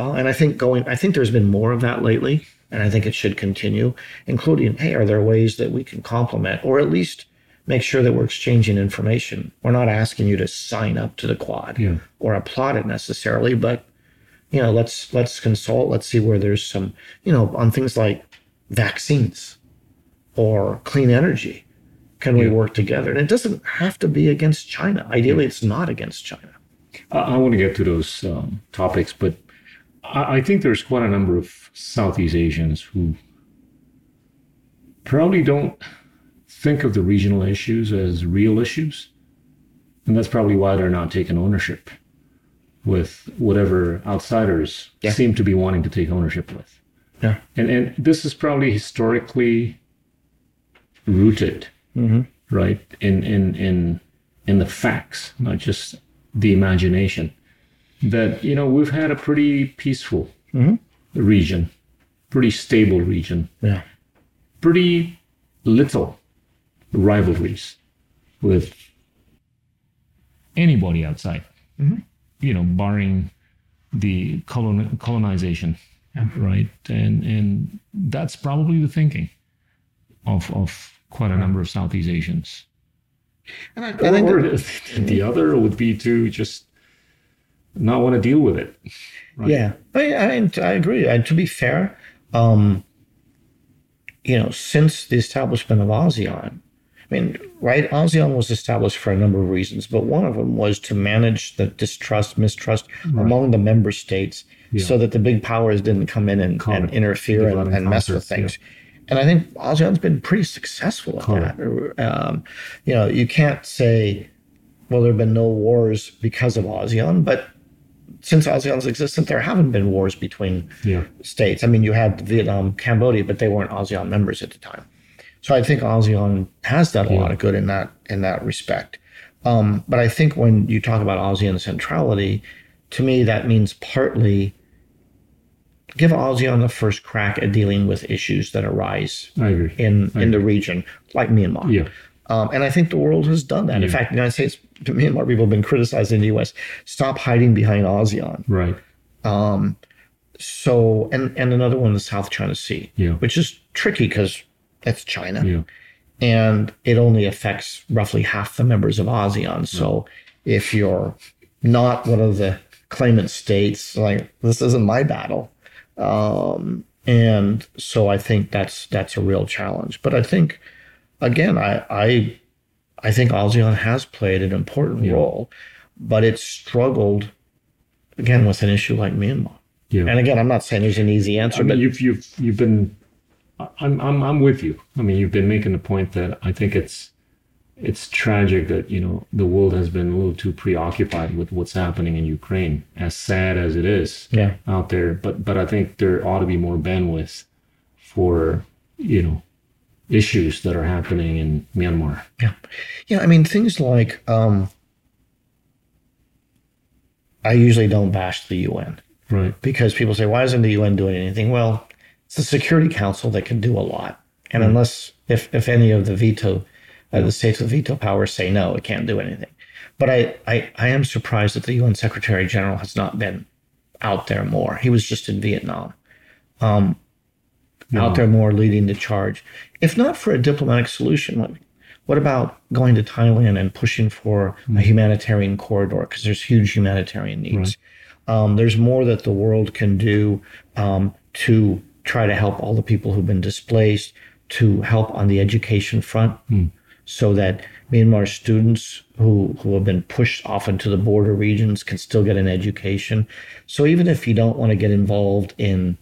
Uh, and I think going, I think there's been more of that lately, and I think it should continue, including, hey, are there ways that we can complement or at least make sure that we're exchanging information? We're not asking you to sign up to the Quad yeah. or applaud it necessarily, but, you know, let's, let's consult. Let's see where there's some, you know, on things like vaccines or clean energy. Can we yeah. work together? And it doesn't have to be against China. Ideally, yeah. it's not against China. I, I want to get to those um, topics, but I, I think there's quite a number of Southeast Asians who probably don't think of the regional issues as real issues. And that's probably why they're not taking ownership with whatever outsiders yeah. seem to be wanting to take ownership with. Yeah. And, and this is probably historically rooted. Mm-hmm. Right, in, in in in the facts, not just the imagination, that, you know, we've had a pretty peaceful mm-hmm. region, pretty stable region, yeah, pretty little rivalries with anybody outside, mm-hmm. you know, barring the colon, colonization, yeah. right, and and that's probably the thinking of of. Quite a number of Southeast Asians. And I, I think or the, the other would be to just not want to deal with it. Right? Yeah, I, I I agree. And to be fair, um, you know, since the establishment of ASEAN, I mean, right, ASEAN was established for a number of reasons, but one of them was to manage the distrust, mistrust right. among the member states yeah. so that the big powers didn't come in and, and interfere and, and mess with things. Yeah. And I think ASEAN's been pretty successful at that. Um, you know, you can't say, well, there have been no wars because of ASEAN, but since ASEAN's existence, there haven't been wars between yeah. states. I mean, you had Vietnam, Cambodia, but they weren't ASEAN members at the time. So I think ASEAN has done a yeah. lot of good in that in that respect. Um, but I think when you talk about ASEAN centrality, to me, that means partly give ASEAN the first crack at dealing with issues that arise in, in the region, like Myanmar. Yeah. Um, and I think the world has done that. Yeah. In fact, the United States, Myanmar people have been criticized in the U S, stop hiding behind ASEAN. Right. Um, so, and, and another one, the South China Sea, yeah. which is tricky because that's China. Yeah. And it only affects roughly half the members of ASEAN. Right. So if you're not one of the claimant states, like, this isn't my battle. Um, and so I think that's that's a real challenge. But I think, again, I I, I think ASEAN has played an important yeah. role, but it's struggled, again, with an issue like Myanmar. Yeah. And again, I'm not saying there's an easy answer. I mean, but you've you've you've been, I'm I'm I'm with you. I mean, you've been making the point that I think it's it's tragic that, you know, the world has been a little too preoccupied with what's happening in Ukraine, as sad as it is yeah. out there. But but I think there ought to be more bandwidth for, you know, issues that are happening in Myanmar. Yeah. Yeah, I mean, things like, um, I usually don't bash the U N. Right. Because people say, why isn't the U N doing anything? Well, it's the Security Council that can do a lot. And mm. unless, if, if any of the veto... Uh, the states with veto power say no, it can't do anything. But I, I, I am surprised that the U N Secretary General has not been out there more. He was just in Vietnam, um, no. out there more leading the charge. If not for a diplomatic solution, like, what about going to Thailand and pushing for mm. a humanitarian corridor? Because there's huge humanitarian needs. Right. Um, there's more that the world can do um, to try to help all the people who've been displaced, to help on the education front. Mm. So that Myanmar students who, who have been pushed off into the border regions can still get an education. So even if you don't want to get involved in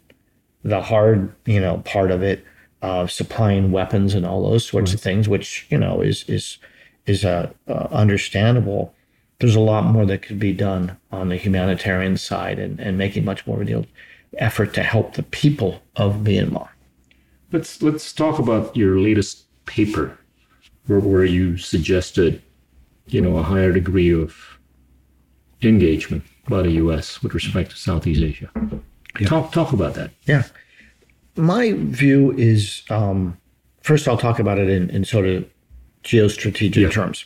the hard, you know, part of it, uh, supplying weapons and all those sorts right. of things, which, you know, is is is uh, uh, understandable, there's a lot more that could be done on the humanitarian side and, and making much more of an effort to help the people of Myanmar. Let's let's talk about your latest paper, where you suggested, you know, a higher degree of engagement by the U S with respect to Southeast Asia. Yeah. Talk talk about that. Yeah. My view is, um, first I'll talk about it in, in sort of geostrategic yeah. terms,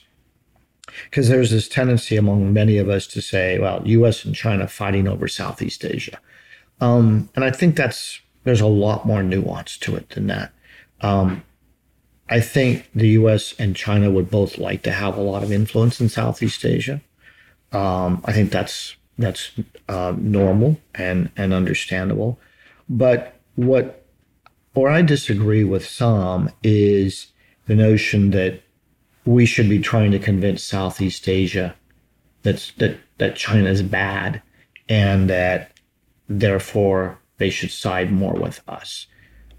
because there's this tendency among many of us to say, well, U S and China fighting over Southeast Asia. Um, and I think that's, there's a lot more nuance to it than that. Um, I think the U S and China would both like to have a lot of influence in Southeast Asia. Um, I think that's that's uh, normal and, and understandable. But what, or I disagree with some, is the notion that we should be trying to convince Southeast Asia that's, that that China is bad and that therefore they should side more with us.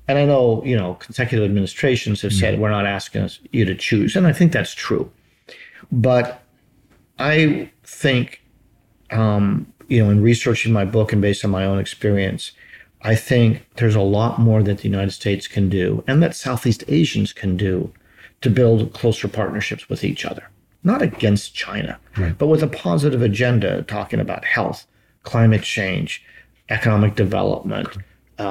And I know, you know, consecutive administrations have said, we're not asking you to choose. And I think that's true. But I think, um, you know, in researching my book and based on my own experience, I think there's a lot more that the United States can do and that Southeast Asians can do to build closer partnerships with each other, not against China, right. but with a positive agenda, talking about health, climate change, economic development, okay.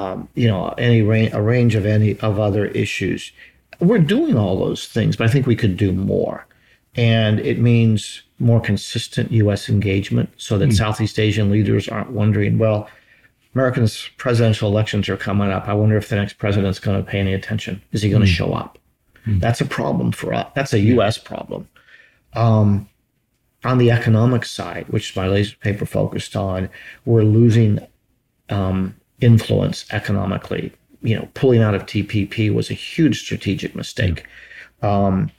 Um, you know, any ra- a range of any of other issues. We're doing all those things, but I think we could do more. And it means more consistent U S engagement so that mm. Southeast Asian leaders aren't wondering, well, Americans' presidential elections are coming up. I wonder if the next president's going to pay any attention. Is he going to mm. show up? Mm. That's a problem for us. That's a U S problem. Um, on the economic side, which my latest paper focused on, we're losing um, influence economically you know, pulling out of T P P was a huge strategic mistake. Yeah. Um,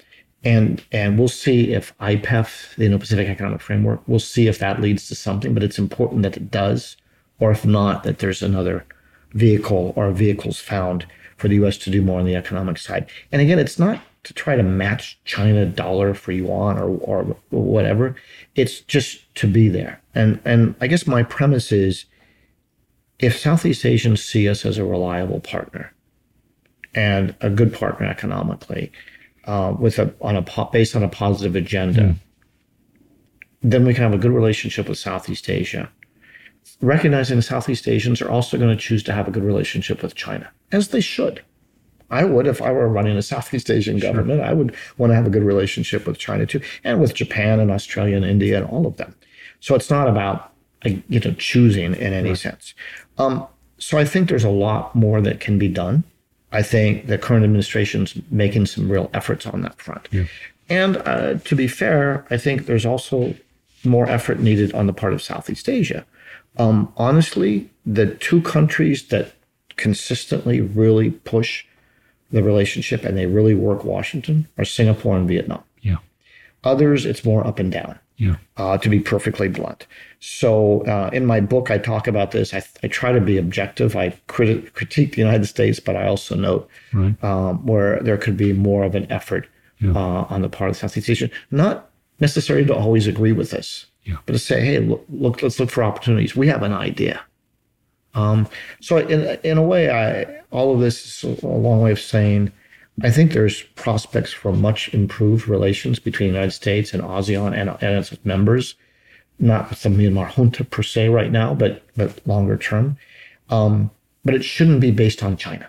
and and we'll see if I P E F, the Indo-Pacific Economic Framework, we'll see if that leads to something, but it's important that it does, or if not, that there's another vehicle or vehicles found for the U S to do more on the economic side. And again, it's not to try to match China dollar for yuan or or whatever. It's just to be there. And and I guess my premise is, if Southeast Asians see us as a reliable partner and a good partner economically, uh, with a on a based on a positive agenda, mm. then we can have a good relationship with Southeast Asia. Recognizing Southeast Asians are also going to choose to have a good relationship with China, as they should. I would, if I were running a Southeast Asian sure. government, I would want to have a good relationship with China too, and with Japan and Australia and India and all of them. So it's not about, you know, choosing in any right. sense. Um, so I think there's a lot more that can be done. I think the current administration's making some real efforts on that front. Yeah. And uh, to be fair, I think there's also more effort needed on the part of Southeast Asia. Um, honestly, the two countries that consistently really push the relationship and they really work Washington are Singapore and Vietnam. Yeah. Others, it's more up and down. Yeah. Uh, to be perfectly blunt. So uh, in my book, I talk about this. I, I try to be objective. I criti- critique the United States, but I also note right. um, where there could be more of an effort yeah. uh, on the part of Southeast Asia. Not necessarily to always agree with this, yeah. but to say, hey, look, look, let's look for opportunities. We have an idea. Um, so in in a way, I, all of this is a long way of saying, I think there's prospects for much improved relations between the United States and ASEAN and, and its members, not with the Myanmar junta per se right now, but but longer term. Um, but it shouldn't be based on China.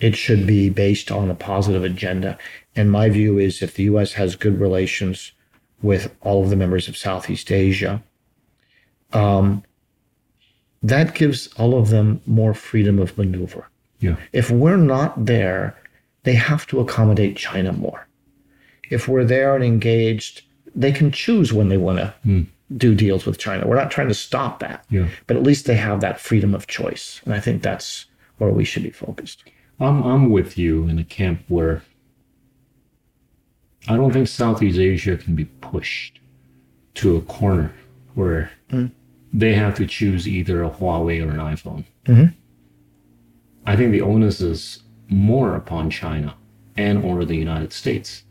It should be based on a positive agenda. And my view is, if the U S has good relations with all of the members of Southeast Asia, um, that gives all of them more freedom of maneuver. Yeah. If we're not there, they have to accommodate China more. If we're there and engaged, they can choose when they want to mm. do deals with China. We're not trying to stop that, yeah. but at least they have that freedom of choice. And I think that's where we should be focused. I'm I'm with you in a camp where I don't think Southeast Asia can be pushed to a corner where mm. they have to choose either a Huawei or an iPhone. Mm-hmm. I think the onus is more upon China and or the United States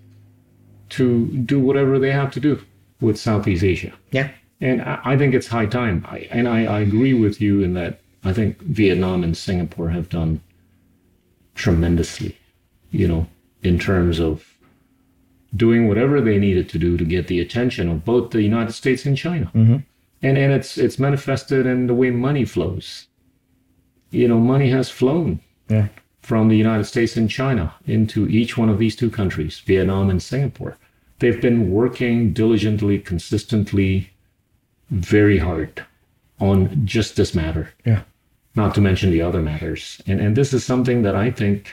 to do whatever they have to do with Southeast Asia. Yeah. And I, I think it's high time. I, and I, I agree with you in that I think Vietnam and Singapore have done tremendously, you know, in terms of doing whatever they needed to do to get the attention of both the United States and China. Mm-hmm. And and it's it's manifested in the way money flows. You know, money has flown. Yeah. From the United States and China into each one of these two countries, Vietnam and Singapore. They've been working diligently, consistently, very hard on just this matter. Yeah. Not to mention the other matters. And and this is something that I think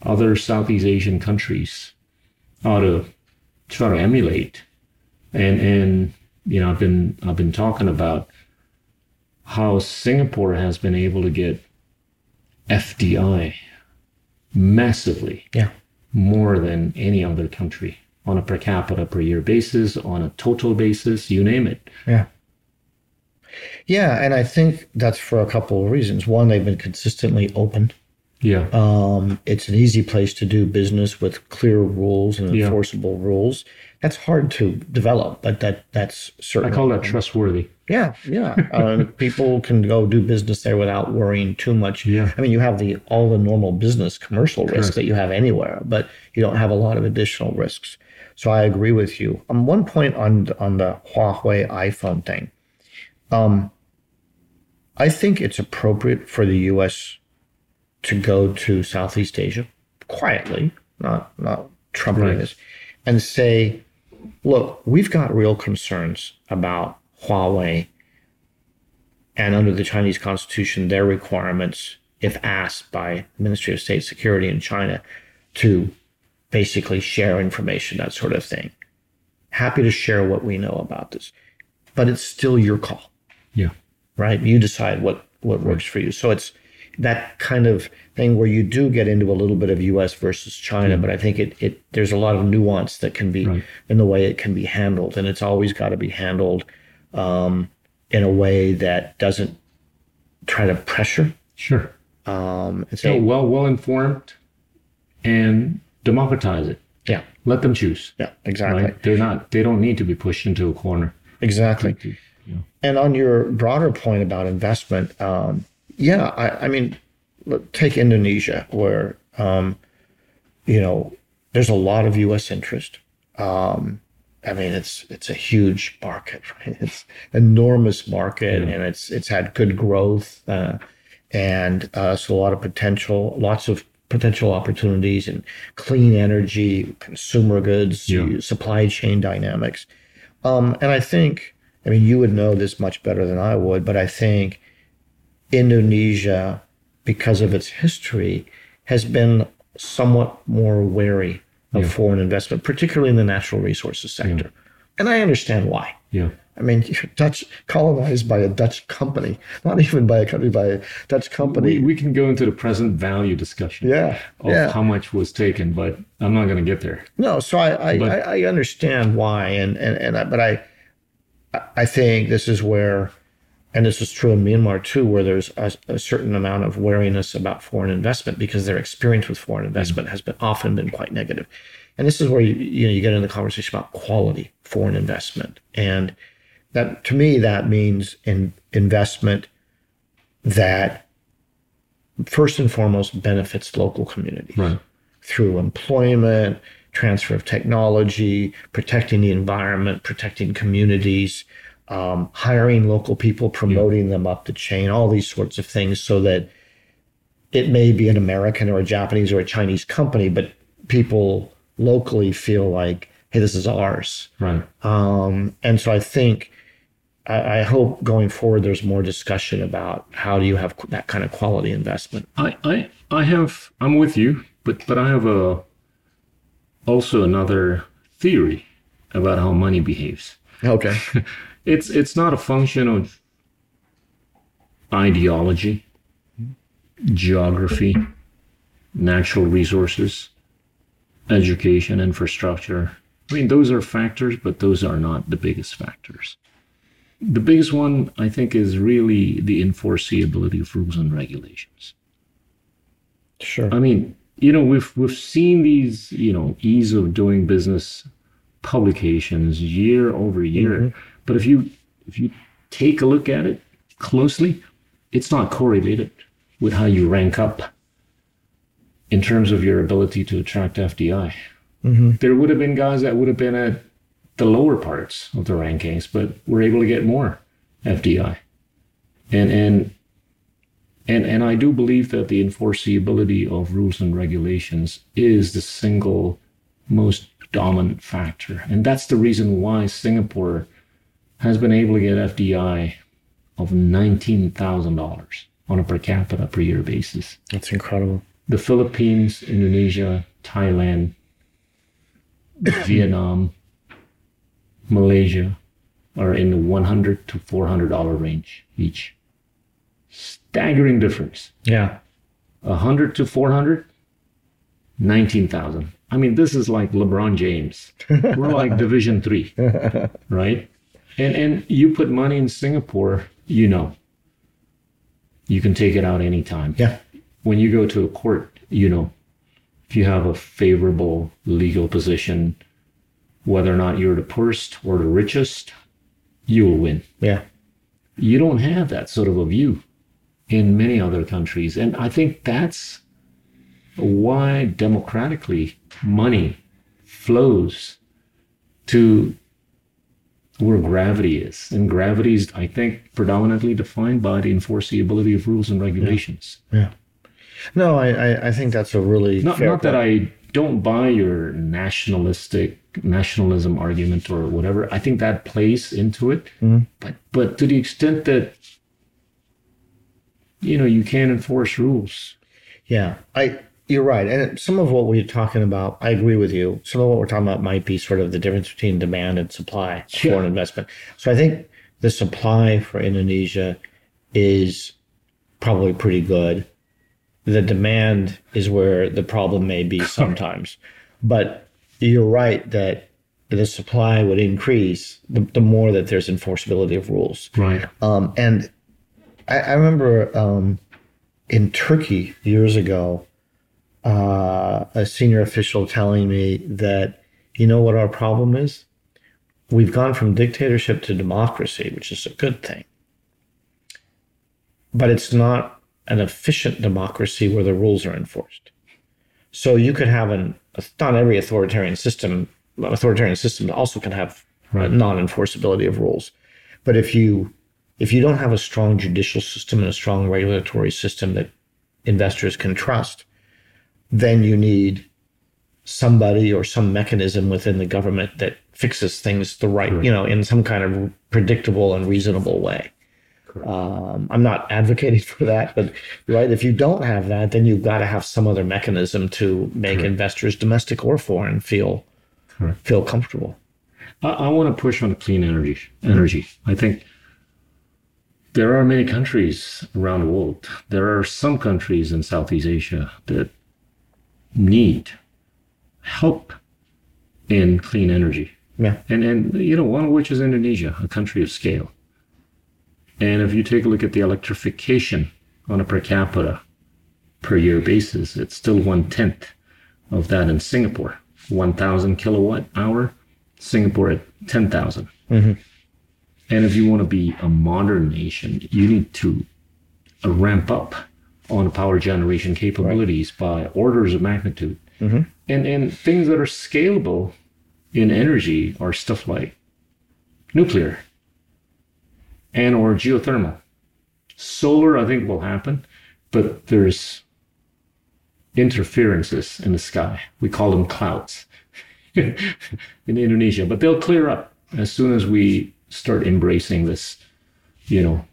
other Southeast Asian countries ought to try to emulate. And and you know, I've been I've been talking about how Singapore has been able to get F D I massively, yeah, more than any other country on a per capita per year basis, on a total basis, you name it. Yeah. Yeah, and I think that's for a couple of reasons. One, they've been consistently open. Yeah. Um, it's an easy place to do business with clear rules and enforceable yeah. rules. That's hard to develop, but that that's certainly. I call that trustworthy. Yeah, yeah. Uh, people can go do business there without worrying too much. Yeah. I mean, you have the all the normal business commercial risks Correct. That you have anywhere, but you don't have a lot of additional risks. So I agree with you. On um, one point on on the Huawei iPhone thing, um, I think it's appropriate for the U S to go to Southeast Asia quietly, not not trumping right. this, and say, look, we've got real concerns about Huawei, and under the Chinese Constitution, their requirements, if asked by the Ministry of State Security in China, to basically share information, that sort of thing. Happy to share what we know about this, but it's still your call. Yeah. Right? You decide what, what works for you. So it's that kind of thing where you do get into a little bit of U S versus China, yeah. but I think it, it there's a lot of nuance that can be right. in the way it can be handled, and it's always got to be handled um, in a way that doesn't try to pressure. Sure. Um, and so hey, well, well informed, and democratize it. Yeah. Let them choose. Yeah, exactly. Right? They're not. They don't need to be pushed into a corner. Exactly. To, yeah. And on your broader point about investment. Um, Yeah, I, I mean, look, take Indonesia, where, um, you know, there's a lot of U S interest. Um, I mean, it's it's a huge market, right? It's an enormous market, yeah. and it's it's had good growth, uh, and uh, so a lot of potential, lots of potential opportunities in clean energy, consumer goods, yeah. supply chain dynamics. Um, and I think, I mean, you would know this much better than I would, but I think Indonesia, because of its history, has been somewhat more wary of yeah. foreign investment, particularly in the natural resources sector. Yeah. And I understand why. Yeah. I mean, you're Dutch, colonized by a Dutch company, not even by a country, by a Dutch company. We, we can go into the present value discussion yeah. of yeah. how much was taken, but I'm not going to get there. No, so I I, but, I, I understand why, and, and, and I, but I I think this is where... And this is true in Myanmar, too, where there's a, a certain amount of wariness about foreign investment because their experience with foreign investment mm-hmm. has been often been quite negative. And this is where, you, you know, you get into the conversation about quality foreign investment. And that, to me, that means in investment that first and foremost benefits local communities right. through employment, transfer of technology, protecting the environment, protecting communities, Um, hiring local people, promoting yeah. them up the chain, all these sorts of things, so that it may be an American or a Japanese or a Chinese company, but people locally feel like, hey, this is ours. Right. Um, and so I think, I, I hope going forward, there's more discussion about how do you have that kind of quality investment. I, I, I have, I'm with you, but, but I have a, also another theory about how money behaves. Okay. It's it's not a function of ideology, geography, natural resources, education, infrastructure. I mean, those are factors, but those are not the biggest factors. The biggest one, I think, is really the enforceability of rules and regulations. Sure. I mean, you know, we've we've seen these, you know, ease of doing business publications year over year. Mm-hmm. But if you if you take a look at it closely, it's not correlated with how you rank up in terms of your ability to attract F D I. Mm-hmm. There would have been guys that would have been at the lower parts of the rankings, but were able to get more F D I. And and and and I do believe that the enforceability of rules and regulations is the single most dominant factor. And that's the reason why Singapore has been able to get F D I of nineteen thousand dollars on a per capita per year basis. That's incredible. The Philippines, Indonesia, Thailand, Vietnam, Malaysia are in the one hundred to four hundred dollars range each. Staggering difference. Yeah. one hundred to four hundred, nineteen thousand. I mean, this is like LeBron James. We're like Division Three, right? And and you put money in Singapore, you know, you can take it out anytime. Yeah. When you go to a court, you know, if you have a favorable legal position, whether or not you're the poorest or the richest, you will win. Yeah. You don't have that sort of a view in many other countries. And I think that's why democratically money flows to where gravity is. And gravity is, I think, predominantly defined by the enforceability of rules and regulations. Yeah. yeah. No, I, I think that's a really not, fair not point. That I don't buy your nationalistic nationalism argument or whatever. I think that plays into it. Mm-hmm. But but to the extent that, you know, you can't enforce rules. Yeah, I you're right. And some of what we're talking about, I agree with you. Some of what we're talking about might be sort of the difference between demand and supply sure. for an investment. So I think the supply for Indonesia is probably pretty good. the demand is where the problem may be sometimes. But you're right that the supply would increase the, the more that there's enforceability of rules. Right. Um, and I, I remember um, in Turkey years ago, uh, a senior official telling me that, you know what our problem is? We've gone from dictatorship to democracy, which is a good thing. But it's not an efficient democracy where the rules are enforced. So you could have an, not every authoritarian system, authoritarian systems also can have right. non-enforceability of rules. But if you if you don't have a strong judicial system and a strong regulatory system that investors can trust, then you need somebody or some mechanism within the government that fixes things the right, right. you know, in some kind of predictable and reasonable way. Um, I'm not advocating for that, but right, if you don't have that, then you've got to have some other mechanism to make Correct. investors, domestic or foreign, feel Correct. feel comfortable. I, I want to push on clean energy. Energy. Mm-hmm. I think there are many countries around the world. There are some countries in Southeast Asia that need help in clean energy. Yeah, and and you know, one of which is Indonesia, a country of scale. And if you take a look at the electrification on a per capita per year basis, it's still one-tenth of that in Singapore. one thousand kilowatt hour, Singapore at ten thousand. Mm-hmm. And if you want to be a modern nation, you need to uh, ramp up on power generation capabilities right. by orders of magnitude. Mm-hmm. And, and things that are scalable in energy are stuff like nuclear. And or geothermal. Solar, I think, will happen, but there's interferences in the sky. We call them clouds in Indonesia, but they'll clear up as soon as we start embracing this, you know,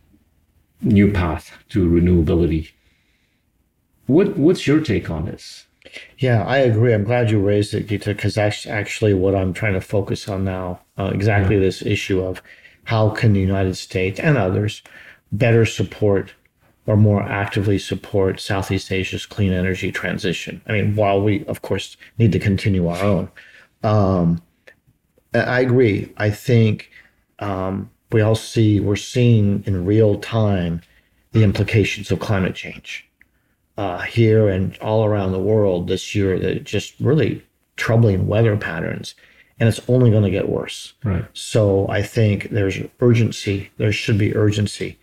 new path to renewability. What What's your take on this? Yeah, I agree. I'm glad you raised it, Gita, because that's actually what I'm trying to focus on now, uh, exactly yeah. this issue of how can the United States and others better support or more actively support Southeast Asia's clean energy transition? I mean, while we, of course, need to continue our own. Um, I agree. I think um, we all see, we're seeing in real time the implications of climate change uh, here and all around the world this year, the just really troubling weather patterns. And it's only going to get worse. Right. So I think there's urgency. There should be urgency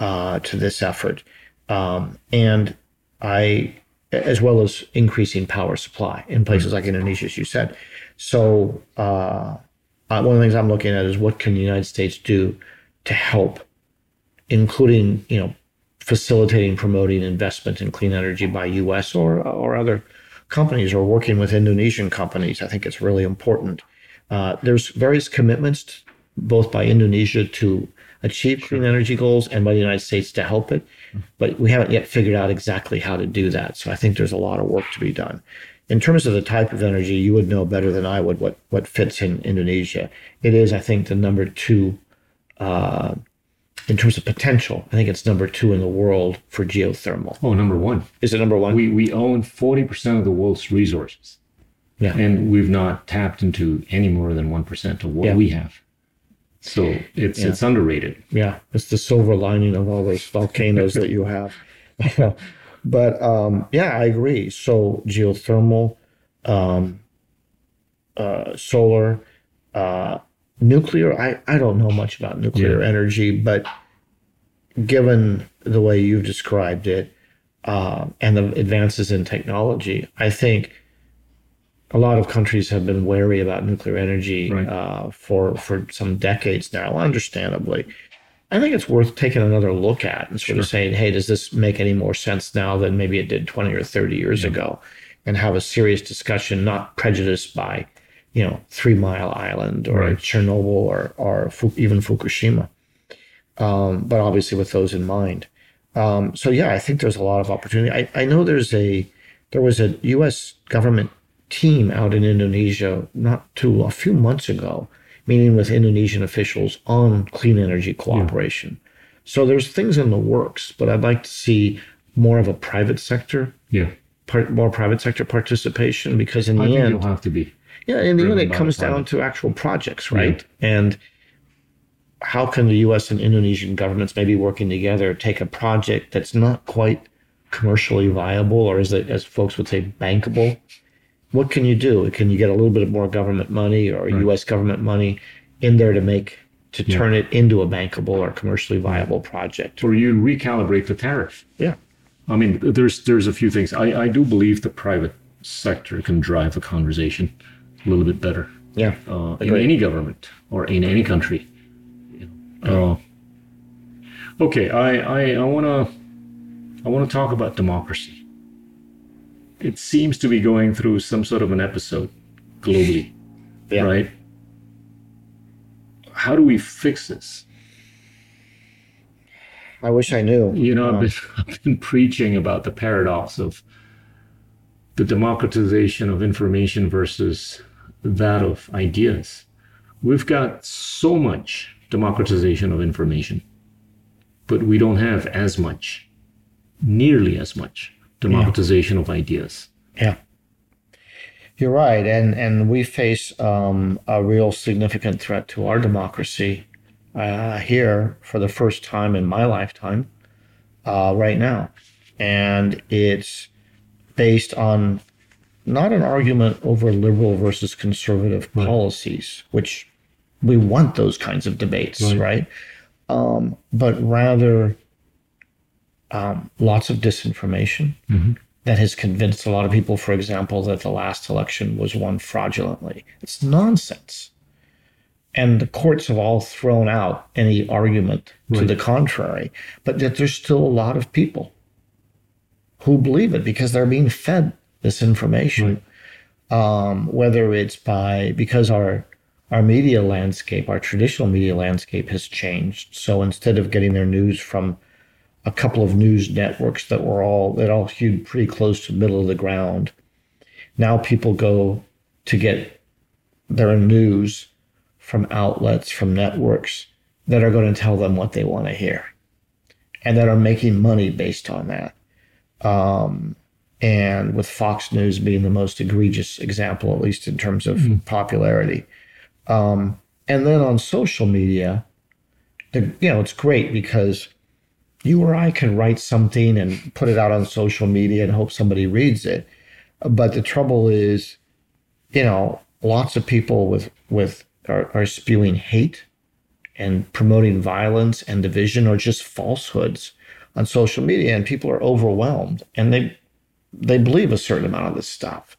uh, to this effort, um, and I, as well as increasing power supply in places mm-hmm. like Indonesia, as you said. So uh, one of the things I'm looking at is what can the United States do to help, including you know, facilitating, promoting investment in clean energy by U S or or other companies, or working with Indonesian companies. I think it's really important. Uh, there's various commitments, both by Indonesia to achieve clean energy goals and by the United States to help it. But we haven't yet figured out exactly how to do that. So I think there's a lot of work to be done. In terms of the type of energy, you would know better than I would what, what fits in Indonesia. It is, I think, the number two, uh, in terms of potential. I think it's number two in the world for geothermal. Oh, number one. Is it number one? We, we own forty percent of the world's resources. Yeah. And we've not tapped into any more than one percent of what yeah. we have. So it's yeah. it's underrated. Yeah. It's the silver lining of all those volcanoes that you have. But um, yeah, I agree. So geothermal, um, uh, solar, uh, nuclear. I, I don't know much about nuclear yeah. energy, but given the way you've described it uh, and the advances in technology, I think a lot of countries have been wary about nuclear energy right. uh, for, for some decades now, understandably. I think it's worth taking another look at and sort sure. of saying, hey, does this make any more sense now than maybe it did twenty or thirty years yeah. ago? And have a serious discussion, not prejudiced by, you know, Three Mile Island or right. Chernobyl or, or even Fukushima. Um, but obviously with those in mind. Um, so, yeah, I think there's a lot of opportunity. I, I know there's a there was a U S government team out in Indonesia not too a few months ago, meeting with Indonesian officials on clean energy cooperation. Yeah. So there's things in the works, but I'd like to see more of a private sector, yeah, part, more private sector participation, because in the I think end, you'll have to be. Yeah, in the end, it comes down to actual projects, right? Yeah. And how can the U S and Indonesian governments, maybe working together, take a project that's not quite commercially viable, or is it, as folks would say, bankable? What can you do? Can you get a little bit more government money or right. U S government money in there to make to yeah. turn it into a bankable or commercially viable project? Or you recalibrate the tariff. Yeah. I mean, there's there's a few things. I, I do believe the private sector can drive a conversation a little bit better. Yeah. Uh, in any government or in any country. Uh, okay, I, I, I wanna I wanna talk about democracy. It seems to be going through some sort of an episode globally, yeah. right? How do we fix this? I wish I knew. You know, um, I've, been, I've been preaching about the paradox of the democratization of information versus that of ideas. We've got so much democratization of information, but we don't have as much, nearly as much democratization yeah. of ideas. Yeah, you're right. And and we face um, a real significant threat to our democracy uh, here for the first time in my lifetime uh, right now. And it's based on not an argument over liberal versus conservative right. policies, which we want those kinds of debates, right? right? Um, but rather um, lots of disinformation mm-hmm. that has convinced a lot of people, for example, that the last election was won fraudulently. It's nonsense. And the courts have all thrown out any argument right. to the contrary, but that there's still a lot of people who believe it because they're being fed this information, right. um, whether it's by, because our Our media landscape, our traditional media landscape has changed. So instead of getting their news from a couple of news networks that were all, that all hewed pretty close to the middle of the ground, now people go to get their news from outlets, from networks that are going to tell them what they want to hear and that are making money based on that. Um, and with Fox News being the most egregious example, at least in terms of mm-hmm. popularity. Um, and then on social media, the, you know, it's great because you or I can write something and put it out on social media and hope somebody reads it. But the trouble is, you know, lots of people with, with are, are spewing hate and promoting violence and division or just falsehoods on social media, and people are overwhelmed and they they believe a certain amount of this stuff.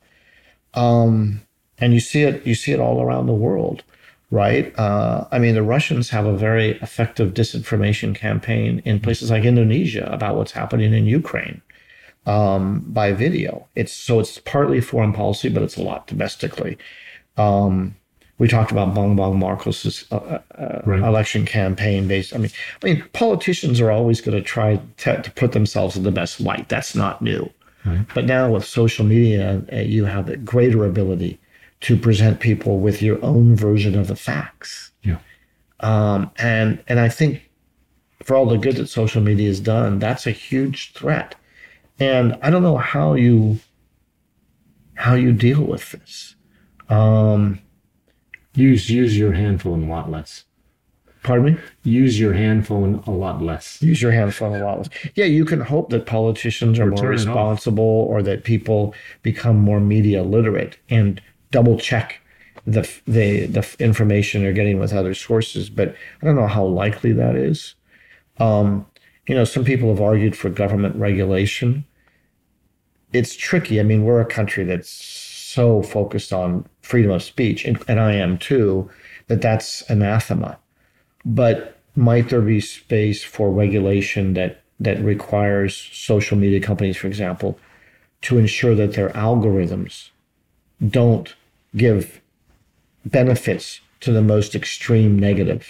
Um, And you see it, you see it all around the world, right? Uh, I mean, the Russians have a very effective disinformation campaign in places like Indonesia about what's happening in Ukraine um, by video. It's so it's partly foreign policy, but it's a lot domestically. Um, we talked about Bongbong Marcos's uh, uh, right. election campaign based. I mean, I mean, politicians are always going to try to, to put themselves in the best light. That's not new, right. But now with social media, uh, you have a greater ability to present people with your own version of the facts, yeah. Um, and and I think for all the good that social media has done, that's a huge threat. And I don't know how you how you deal with this. Um, use use your handphone a lot less. Pardon me? Use your handphone a lot less. Use your handphone a lot less. Yeah, you can hope that politicians are or more responsible, or that people become more media literate and double check the, the the information you're getting with other sources, but I don't know how likely that is. Um, you know, some people have argued for government regulation. It's tricky. I mean, we're a country that's so focused on freedom of speech, and, and I am too, that that's anathema. But might there be space for regulation that that requires social media companies, for example, to ensure that their algorithms don't give benefits to the most extreme negative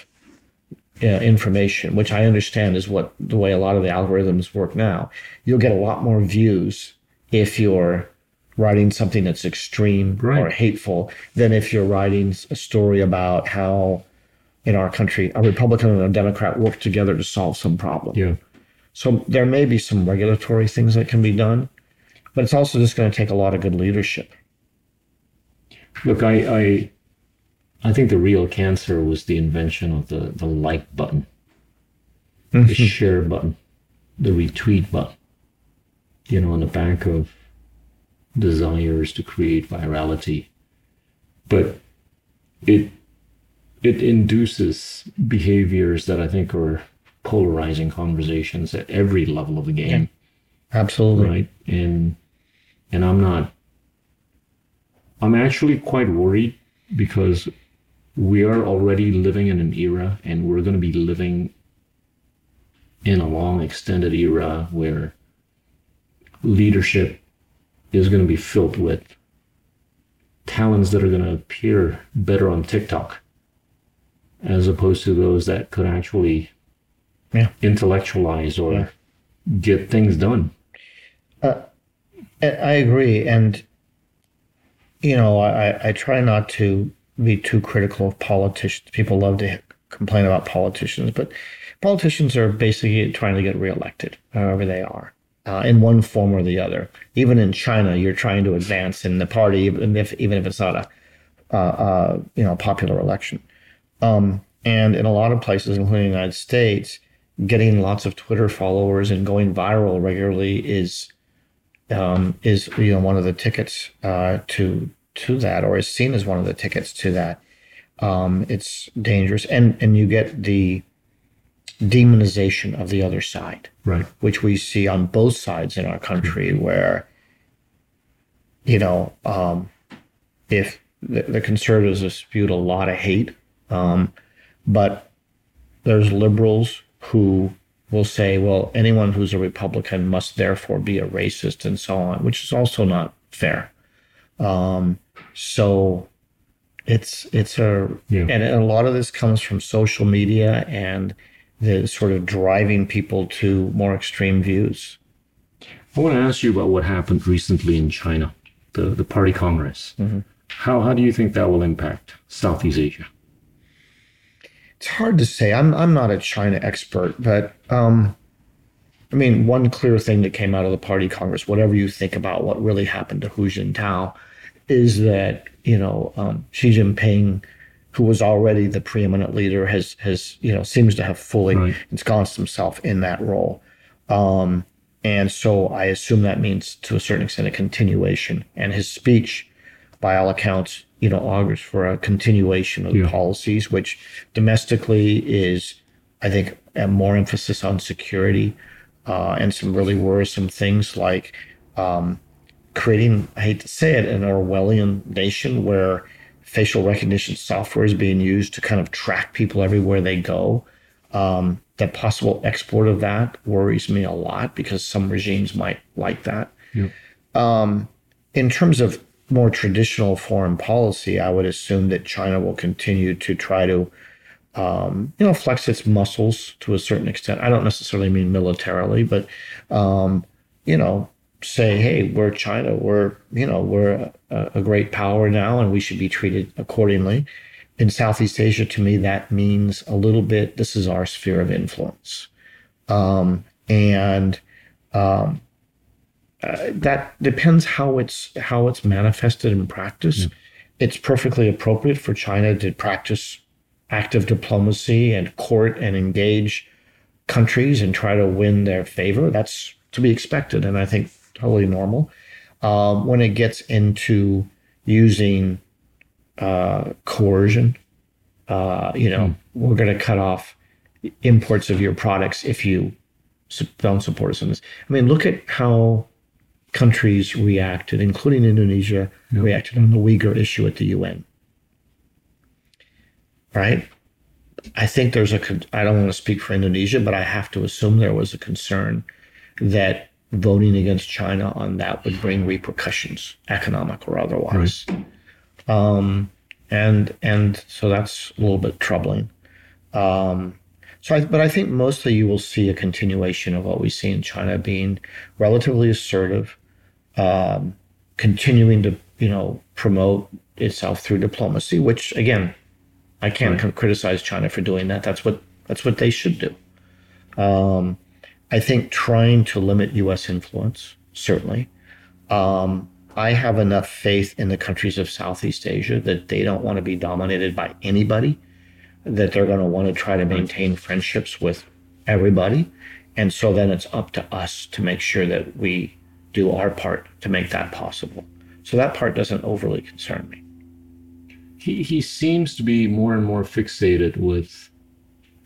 uh, information, which I understand is what the way a lot of the algorithms work now. You'll get a lot more views if you're writing something that's extreme right. or hateful than if you're writing a story about how, in our country, a Republican and a Democrat work together to solve some problem. Yeah. So there may be some regulatory things that can be done, but it's also just going to take a lot of good leadership. Look, I I, I think the real cancer was the invention of the, the like button, mm-hmm. the share button, the retweet button, you know, on the back of desires to create virality. But it it induces behaviors that I think are polarizing conversations at every level of the game. Yeah, absolutely. Right? And and I'm not I'm actually quite worried, because we are already living in an era, and we're going to be living in a long extended era, where leadership is going to be filled with talents that are going to appear better on TikTok as opposed to those that could actually yeah. intellectualize or yeah. get things done. Uh, I agree. And, you know, I, I try not to be too critical of politicians. People love to complain about politicians, but politicians are basically trying to get reelected, however they are. Uh, in one form or the other. Even in China, you're trying to advance in the party, even if even if it's not a uh, uh, you know popular election. Um, and in a lot of places, including the United States, getting lots of Twitter followers and going viral regularly is um, is you know one of the tickets uh, to to that, or is seen as one of the tickets to that. Um, it's dangerous, and and you get the demonization of the other side, right? Which we see on both sides in our country, where, you know, um, if the, the conservatives dispute a lot of hate, um, but there's liberals who will say, well, anyone who's a Republican must therefore be a racist and so on, which is also not fair. Um, so it's, it's a, yeah. and a lot of this comes from social media and the sort of driving people to more extreme views. I want to ask you about what happened recently in China, the, the Party Congress. Mm-hmm. How how do you think that will impact Southeast Asia? It's hard to say. I'm I'm not a China expert, but um, I mean, one clear thing that came out of the Party Congress, whatever you think about what really happened to Hu Jintao, is that, you know, um, Xi Jinping, who was already the preeminent leader, has, has you know, seems to have fully right. ensconced himself in that role. Um, and so I assume that means, to a certain extent, a continuation. And his speech, by all accounts, you know, augurs for a continuation of yeah. policies, which domestically is, I think, a more emphasis on security uh, and some really worrisome things like um, creating, I hate to say it, an Orwellian nation where facial recognition software is being used to kind of track people everywhere they go. Um, the possible export of that worries me a lot, because some regimes might like that. Yeah. Um, in terms of more traditional foreign policy, I would assume that China will continue to try to, um, you know, flex its muscles to a certain extent. I don't necessarily mean militarily, but, um, you know, say, hey, we're China, we're, you know, we're a, a great power now, and we should be treated accordingly. In Southeast Asia, to me, that means a little bit, this is our sphere of influence. Um, and um, uh, that depends how it's, how it's manifested in practice. Mm. It's perfectly appropriate for China to practice active diplomacy and court and engage countries and try to win their favor. That's to be expected, and I think totally normal. Um, when it gets into using uh, coercion, uh, you know, mm. we're going to cut off imports of your products if you don't support us in this. I mean, look at how countries reacted, including Indonesia, yep. reacted on the Uyghur issue at the U N. Right? I think there's a, con- I don't want to speak for Indonesia, but I have to assume there was a concern that voting against China on that would bring repercussions, economic or otherwise. Right. Um, and and so that's a little bit troubling. Um, so, I, but I think mostly you will see a continuation of what we see in China, being relatively assertive, um, continuing to you know promote itself through diplomacy. Which again, I can't right. criticize China for doing that. That's what that's what they should do. Um, I think trying to limit U S influence, certainly. Um, I have enough faith in the countries of Southeast Asia that they don't want to be dominated by anybody, that they're going to want to try to maintain friendships with everybody. And so then it's up to us to make sure that we do our part to make that possible. So that part doesn't overly concern me. He he seems to be more and more fixated with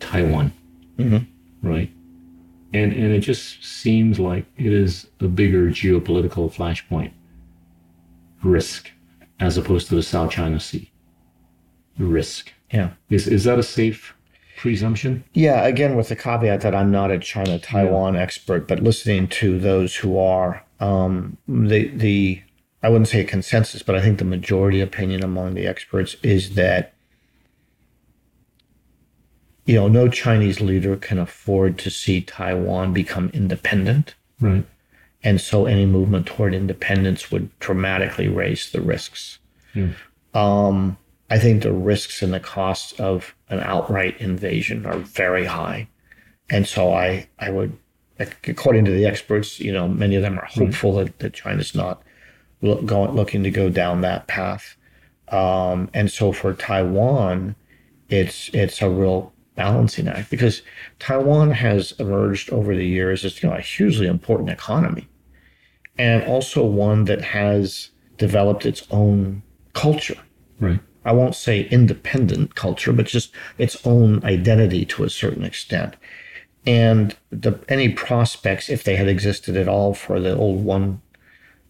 Taiwan, mm-hmm. right? And and it just seems like it is a bigger geopolitical flashpoint risk as opposed to the South China Sea risk. Yeah. Is is that a safe presumption? Yeah, again, with the caveat that I'm not a China-Taiwan yeah. expert, but listening to those who are, um, the the I wouldn't say consensus, but I think the majority opinion among the experts is that, you know, no Chinese leader can afford to see Taiwan become independent. Right. And so any movement toward independence would dramatically raise the risks. Yeah. Um, I think the risks and the costs of an outright invasion are very high. And so I, I would, according to the experts, you know, many of them are hopeful right. that, that China's not look, going, looking to go down that path. Um, and so for Taiwan, it's it's a real balancing act, because Taiwan has emerged over the years as, you know, a hugely important economy, and also one that has developed its own culture. Right. I won't say independent culture, but just its own identity to a certain extent. And the, any prospects, if they had existed at all, for the old one,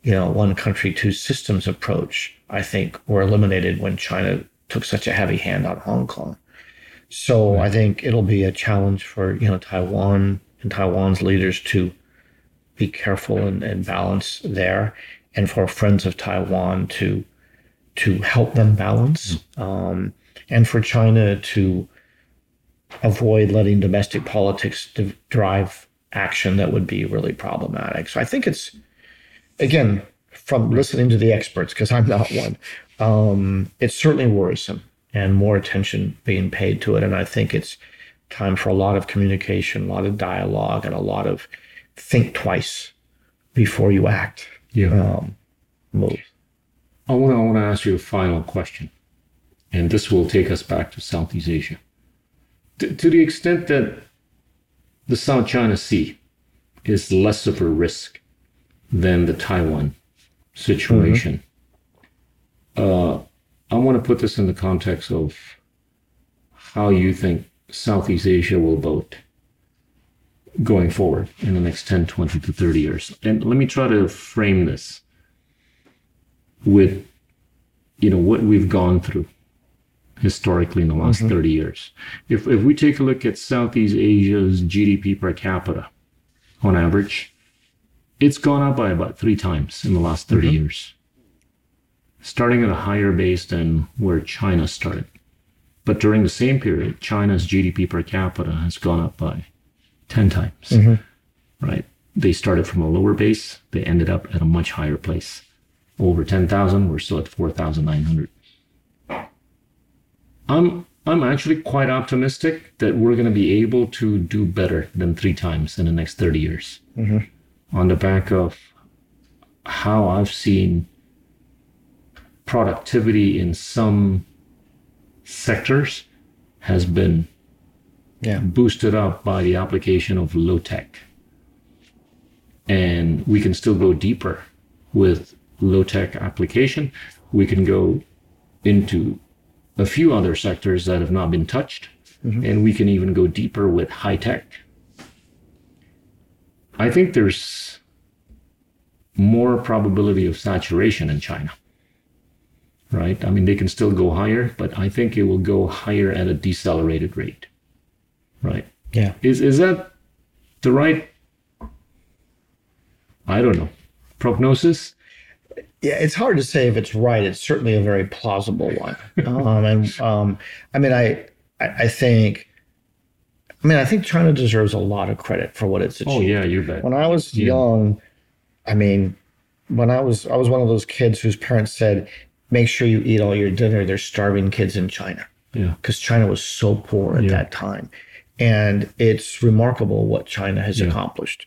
you know, one country, two systems approach, I think, were eliminated when China took such a heavy hand on Hong Kong. So right. I think it'll be a challenge for, you know, Taiwan and Taiwan's leaders to be careful and, and balance there, and for friends of Taiwan to to help them balance, um, and for China to avoid letting domestic politics to drive action that would be really problematic. So I think it's, again, from listening to the experts, because I'm not one, um, it's certainly worrisome, and more attention being paid to it. And I think it's time for a lot of communication, a lot of dialogue, and a lot of think twice before you act. Yeah. Um, move. I want to I want to ask you a final question, and this will take us back to Southeast Asia. To, to the extent that the South China Sea is less of a risk than the Taiwan situation, mm-hmm. uh, I want to put this in the context of how you think Southeast Asia will vote going forward in the next ten, twenty to thirty years. And let me try to frame this with, you know, what we've gone through historically in the last mm-hmm. thirty years. If if we take a look at Southeast Asia's G D P per capita on average, it's gone up by about three times in the last thirty mm-hmm. years, starting at a higher base than where China started. But during the same period, China's G D P per capita has gone up by ten times, mm-hmm. right? They started from a lower base. They ended up at a much higher place. Over ten thousand, we're still at four thousand nine hundred. I'm, I'm actually quite optimistic that we're going to be able to do better than three times in the next thirty years, mm-hmm. on the back of how I've seen productivity in some sectors has been yeah. boosted up by the application of low tech. And we can still go deeper with low tech application. We can go into a few other sectors that have not been touched, mm-hmm. and we can even go deeper with high tech. I think there's more probability of saturation in China. Right? I mean, they can still go higher, but I think it will go higher at a decelerated rate. Right? Yeah. Is is that the right, I don't know, prognosis? Yeah, it's hard to say if it's right. It's certainly a very plausible one. um, and um, I mean, I, I I think, I mean, I think China deserves a lot of credit for what it's achieved. Oh yeah, you bet. When I was yeah. young, I mean, when I was I was one of those kids whose parents said, make sure you eat all your dinner. There's starving kids in China. Yeah. Because China was so poor at yeah. that time. And it's remarkable what China has yeah. accomplished.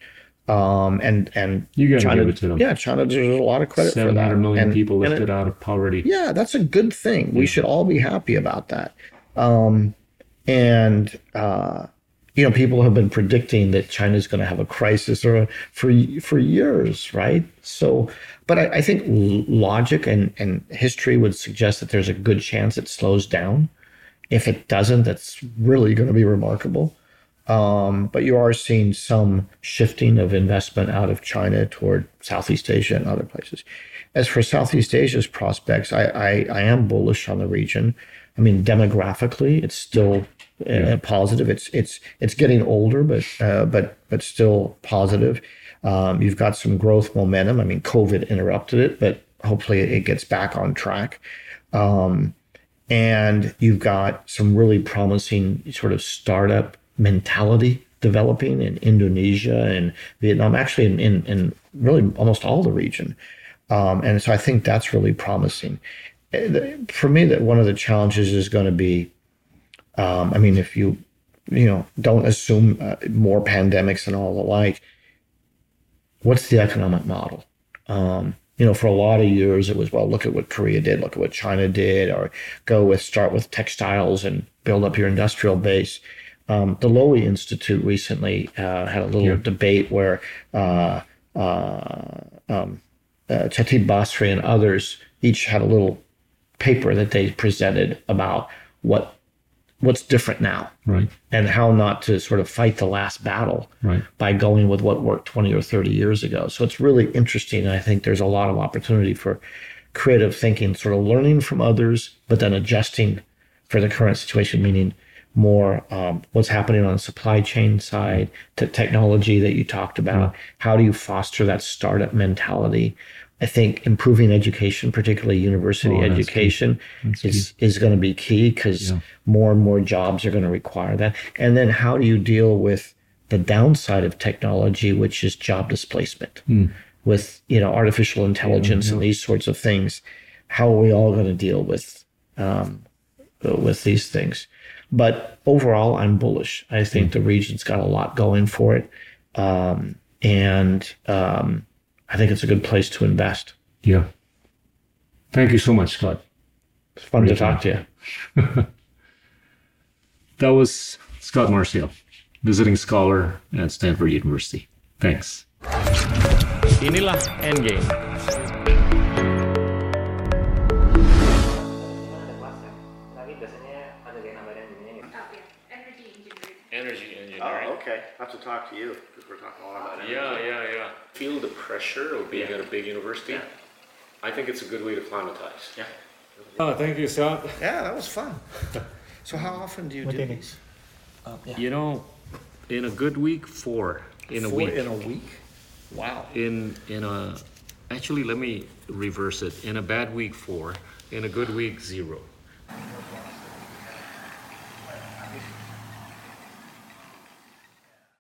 Um, and and you got to give it to them. Yeah, China deserves a lot of credit for that. seven hundred million and, people lifted it, out of poverty. Yeah, that's a good thing. We yeah. should all be happy about that. Um, and, uh, you know, people have been predicting that China's going to have a crisis or a, for for years, right? So, but I, I think logic and, and history would suggest that there's a good chance it slows down. If it doesn't, that's really going to be remarkable. Um, but you are seeing some shifting of investment out of China toward Southeast Asia and other places. As for Southeast Asia's prospects, I, I, I am bullish on the region. I mean, demographically, it's still yeah. uh, positive. It's it's it's getting older, but uh, but but still positive. Um, you've got some growth momentum. I mean, COVID interrupted it, but hopefully it gets back on track. Um, and you've got some really promising sort of startup mentality developing in Indonesia and Vietnam, actually in, in, in really almost all the region. Um, and so I think that's really promising. For me, that one of the challenges is going to be, um, I mean, if you, you know, don't assume uh, more pandemics and all the like, what's the economic model? Um, you know, for a lot of years it was, well, look at what Korea did, look at what China did, or go with, start with textiles and build up your industrial base. Um, the Lowy Institute recently uh, had a little yeah. debate where uh, uh, um, uh, Chatib Basri and others each had a little paper that they presented about what what's different now, right? And how not to sort of fight the last battle right. by going with what worked twenty or thirty years ago. So it's really interesting. I think there's a lot of opportunity for creative thinking, sort of learning from others, but then adjusting for the current situation, meaning more um, what's happening on the supply chain side, the technology that you talked about. Mm-hmm. How do you foster that startup mentality? I think improving education, particularly university oh, education, is, is going to be key because yeah. more and more jobs are going to require that. And then how do you deal with the downside of technology, which is job displacement mm. with, you know, artificial intelligence yeah, and yeah. these sorts of things? How are we all going to deal with um, with these things? But overall, I'm bullish. I think mm. the region's got a lot going for it. Um, and um, I think it's a good place to invest. Yeah. Thank you so much, Scott. It's fun Great to time. talk to you. That was Scott Marciel, visiting scholar at Stanford University. Thanks. Inilah Endgame. Okay, I have to talk to you because we're talking a lot about energy. Yeah, yeah, yeah. Feel the pressure of being yeah. at a big university. Yeah. I think it's a good way to climatize. Yeah. Oh, thank you, Scott. Yeah, that was fun. So how often do you what do these? Um, yeah. You know, in a good week, four in four a week. Four in a week? Wow. In in a, actually, let me reverse it. In a bad week, four. In a good week, zero.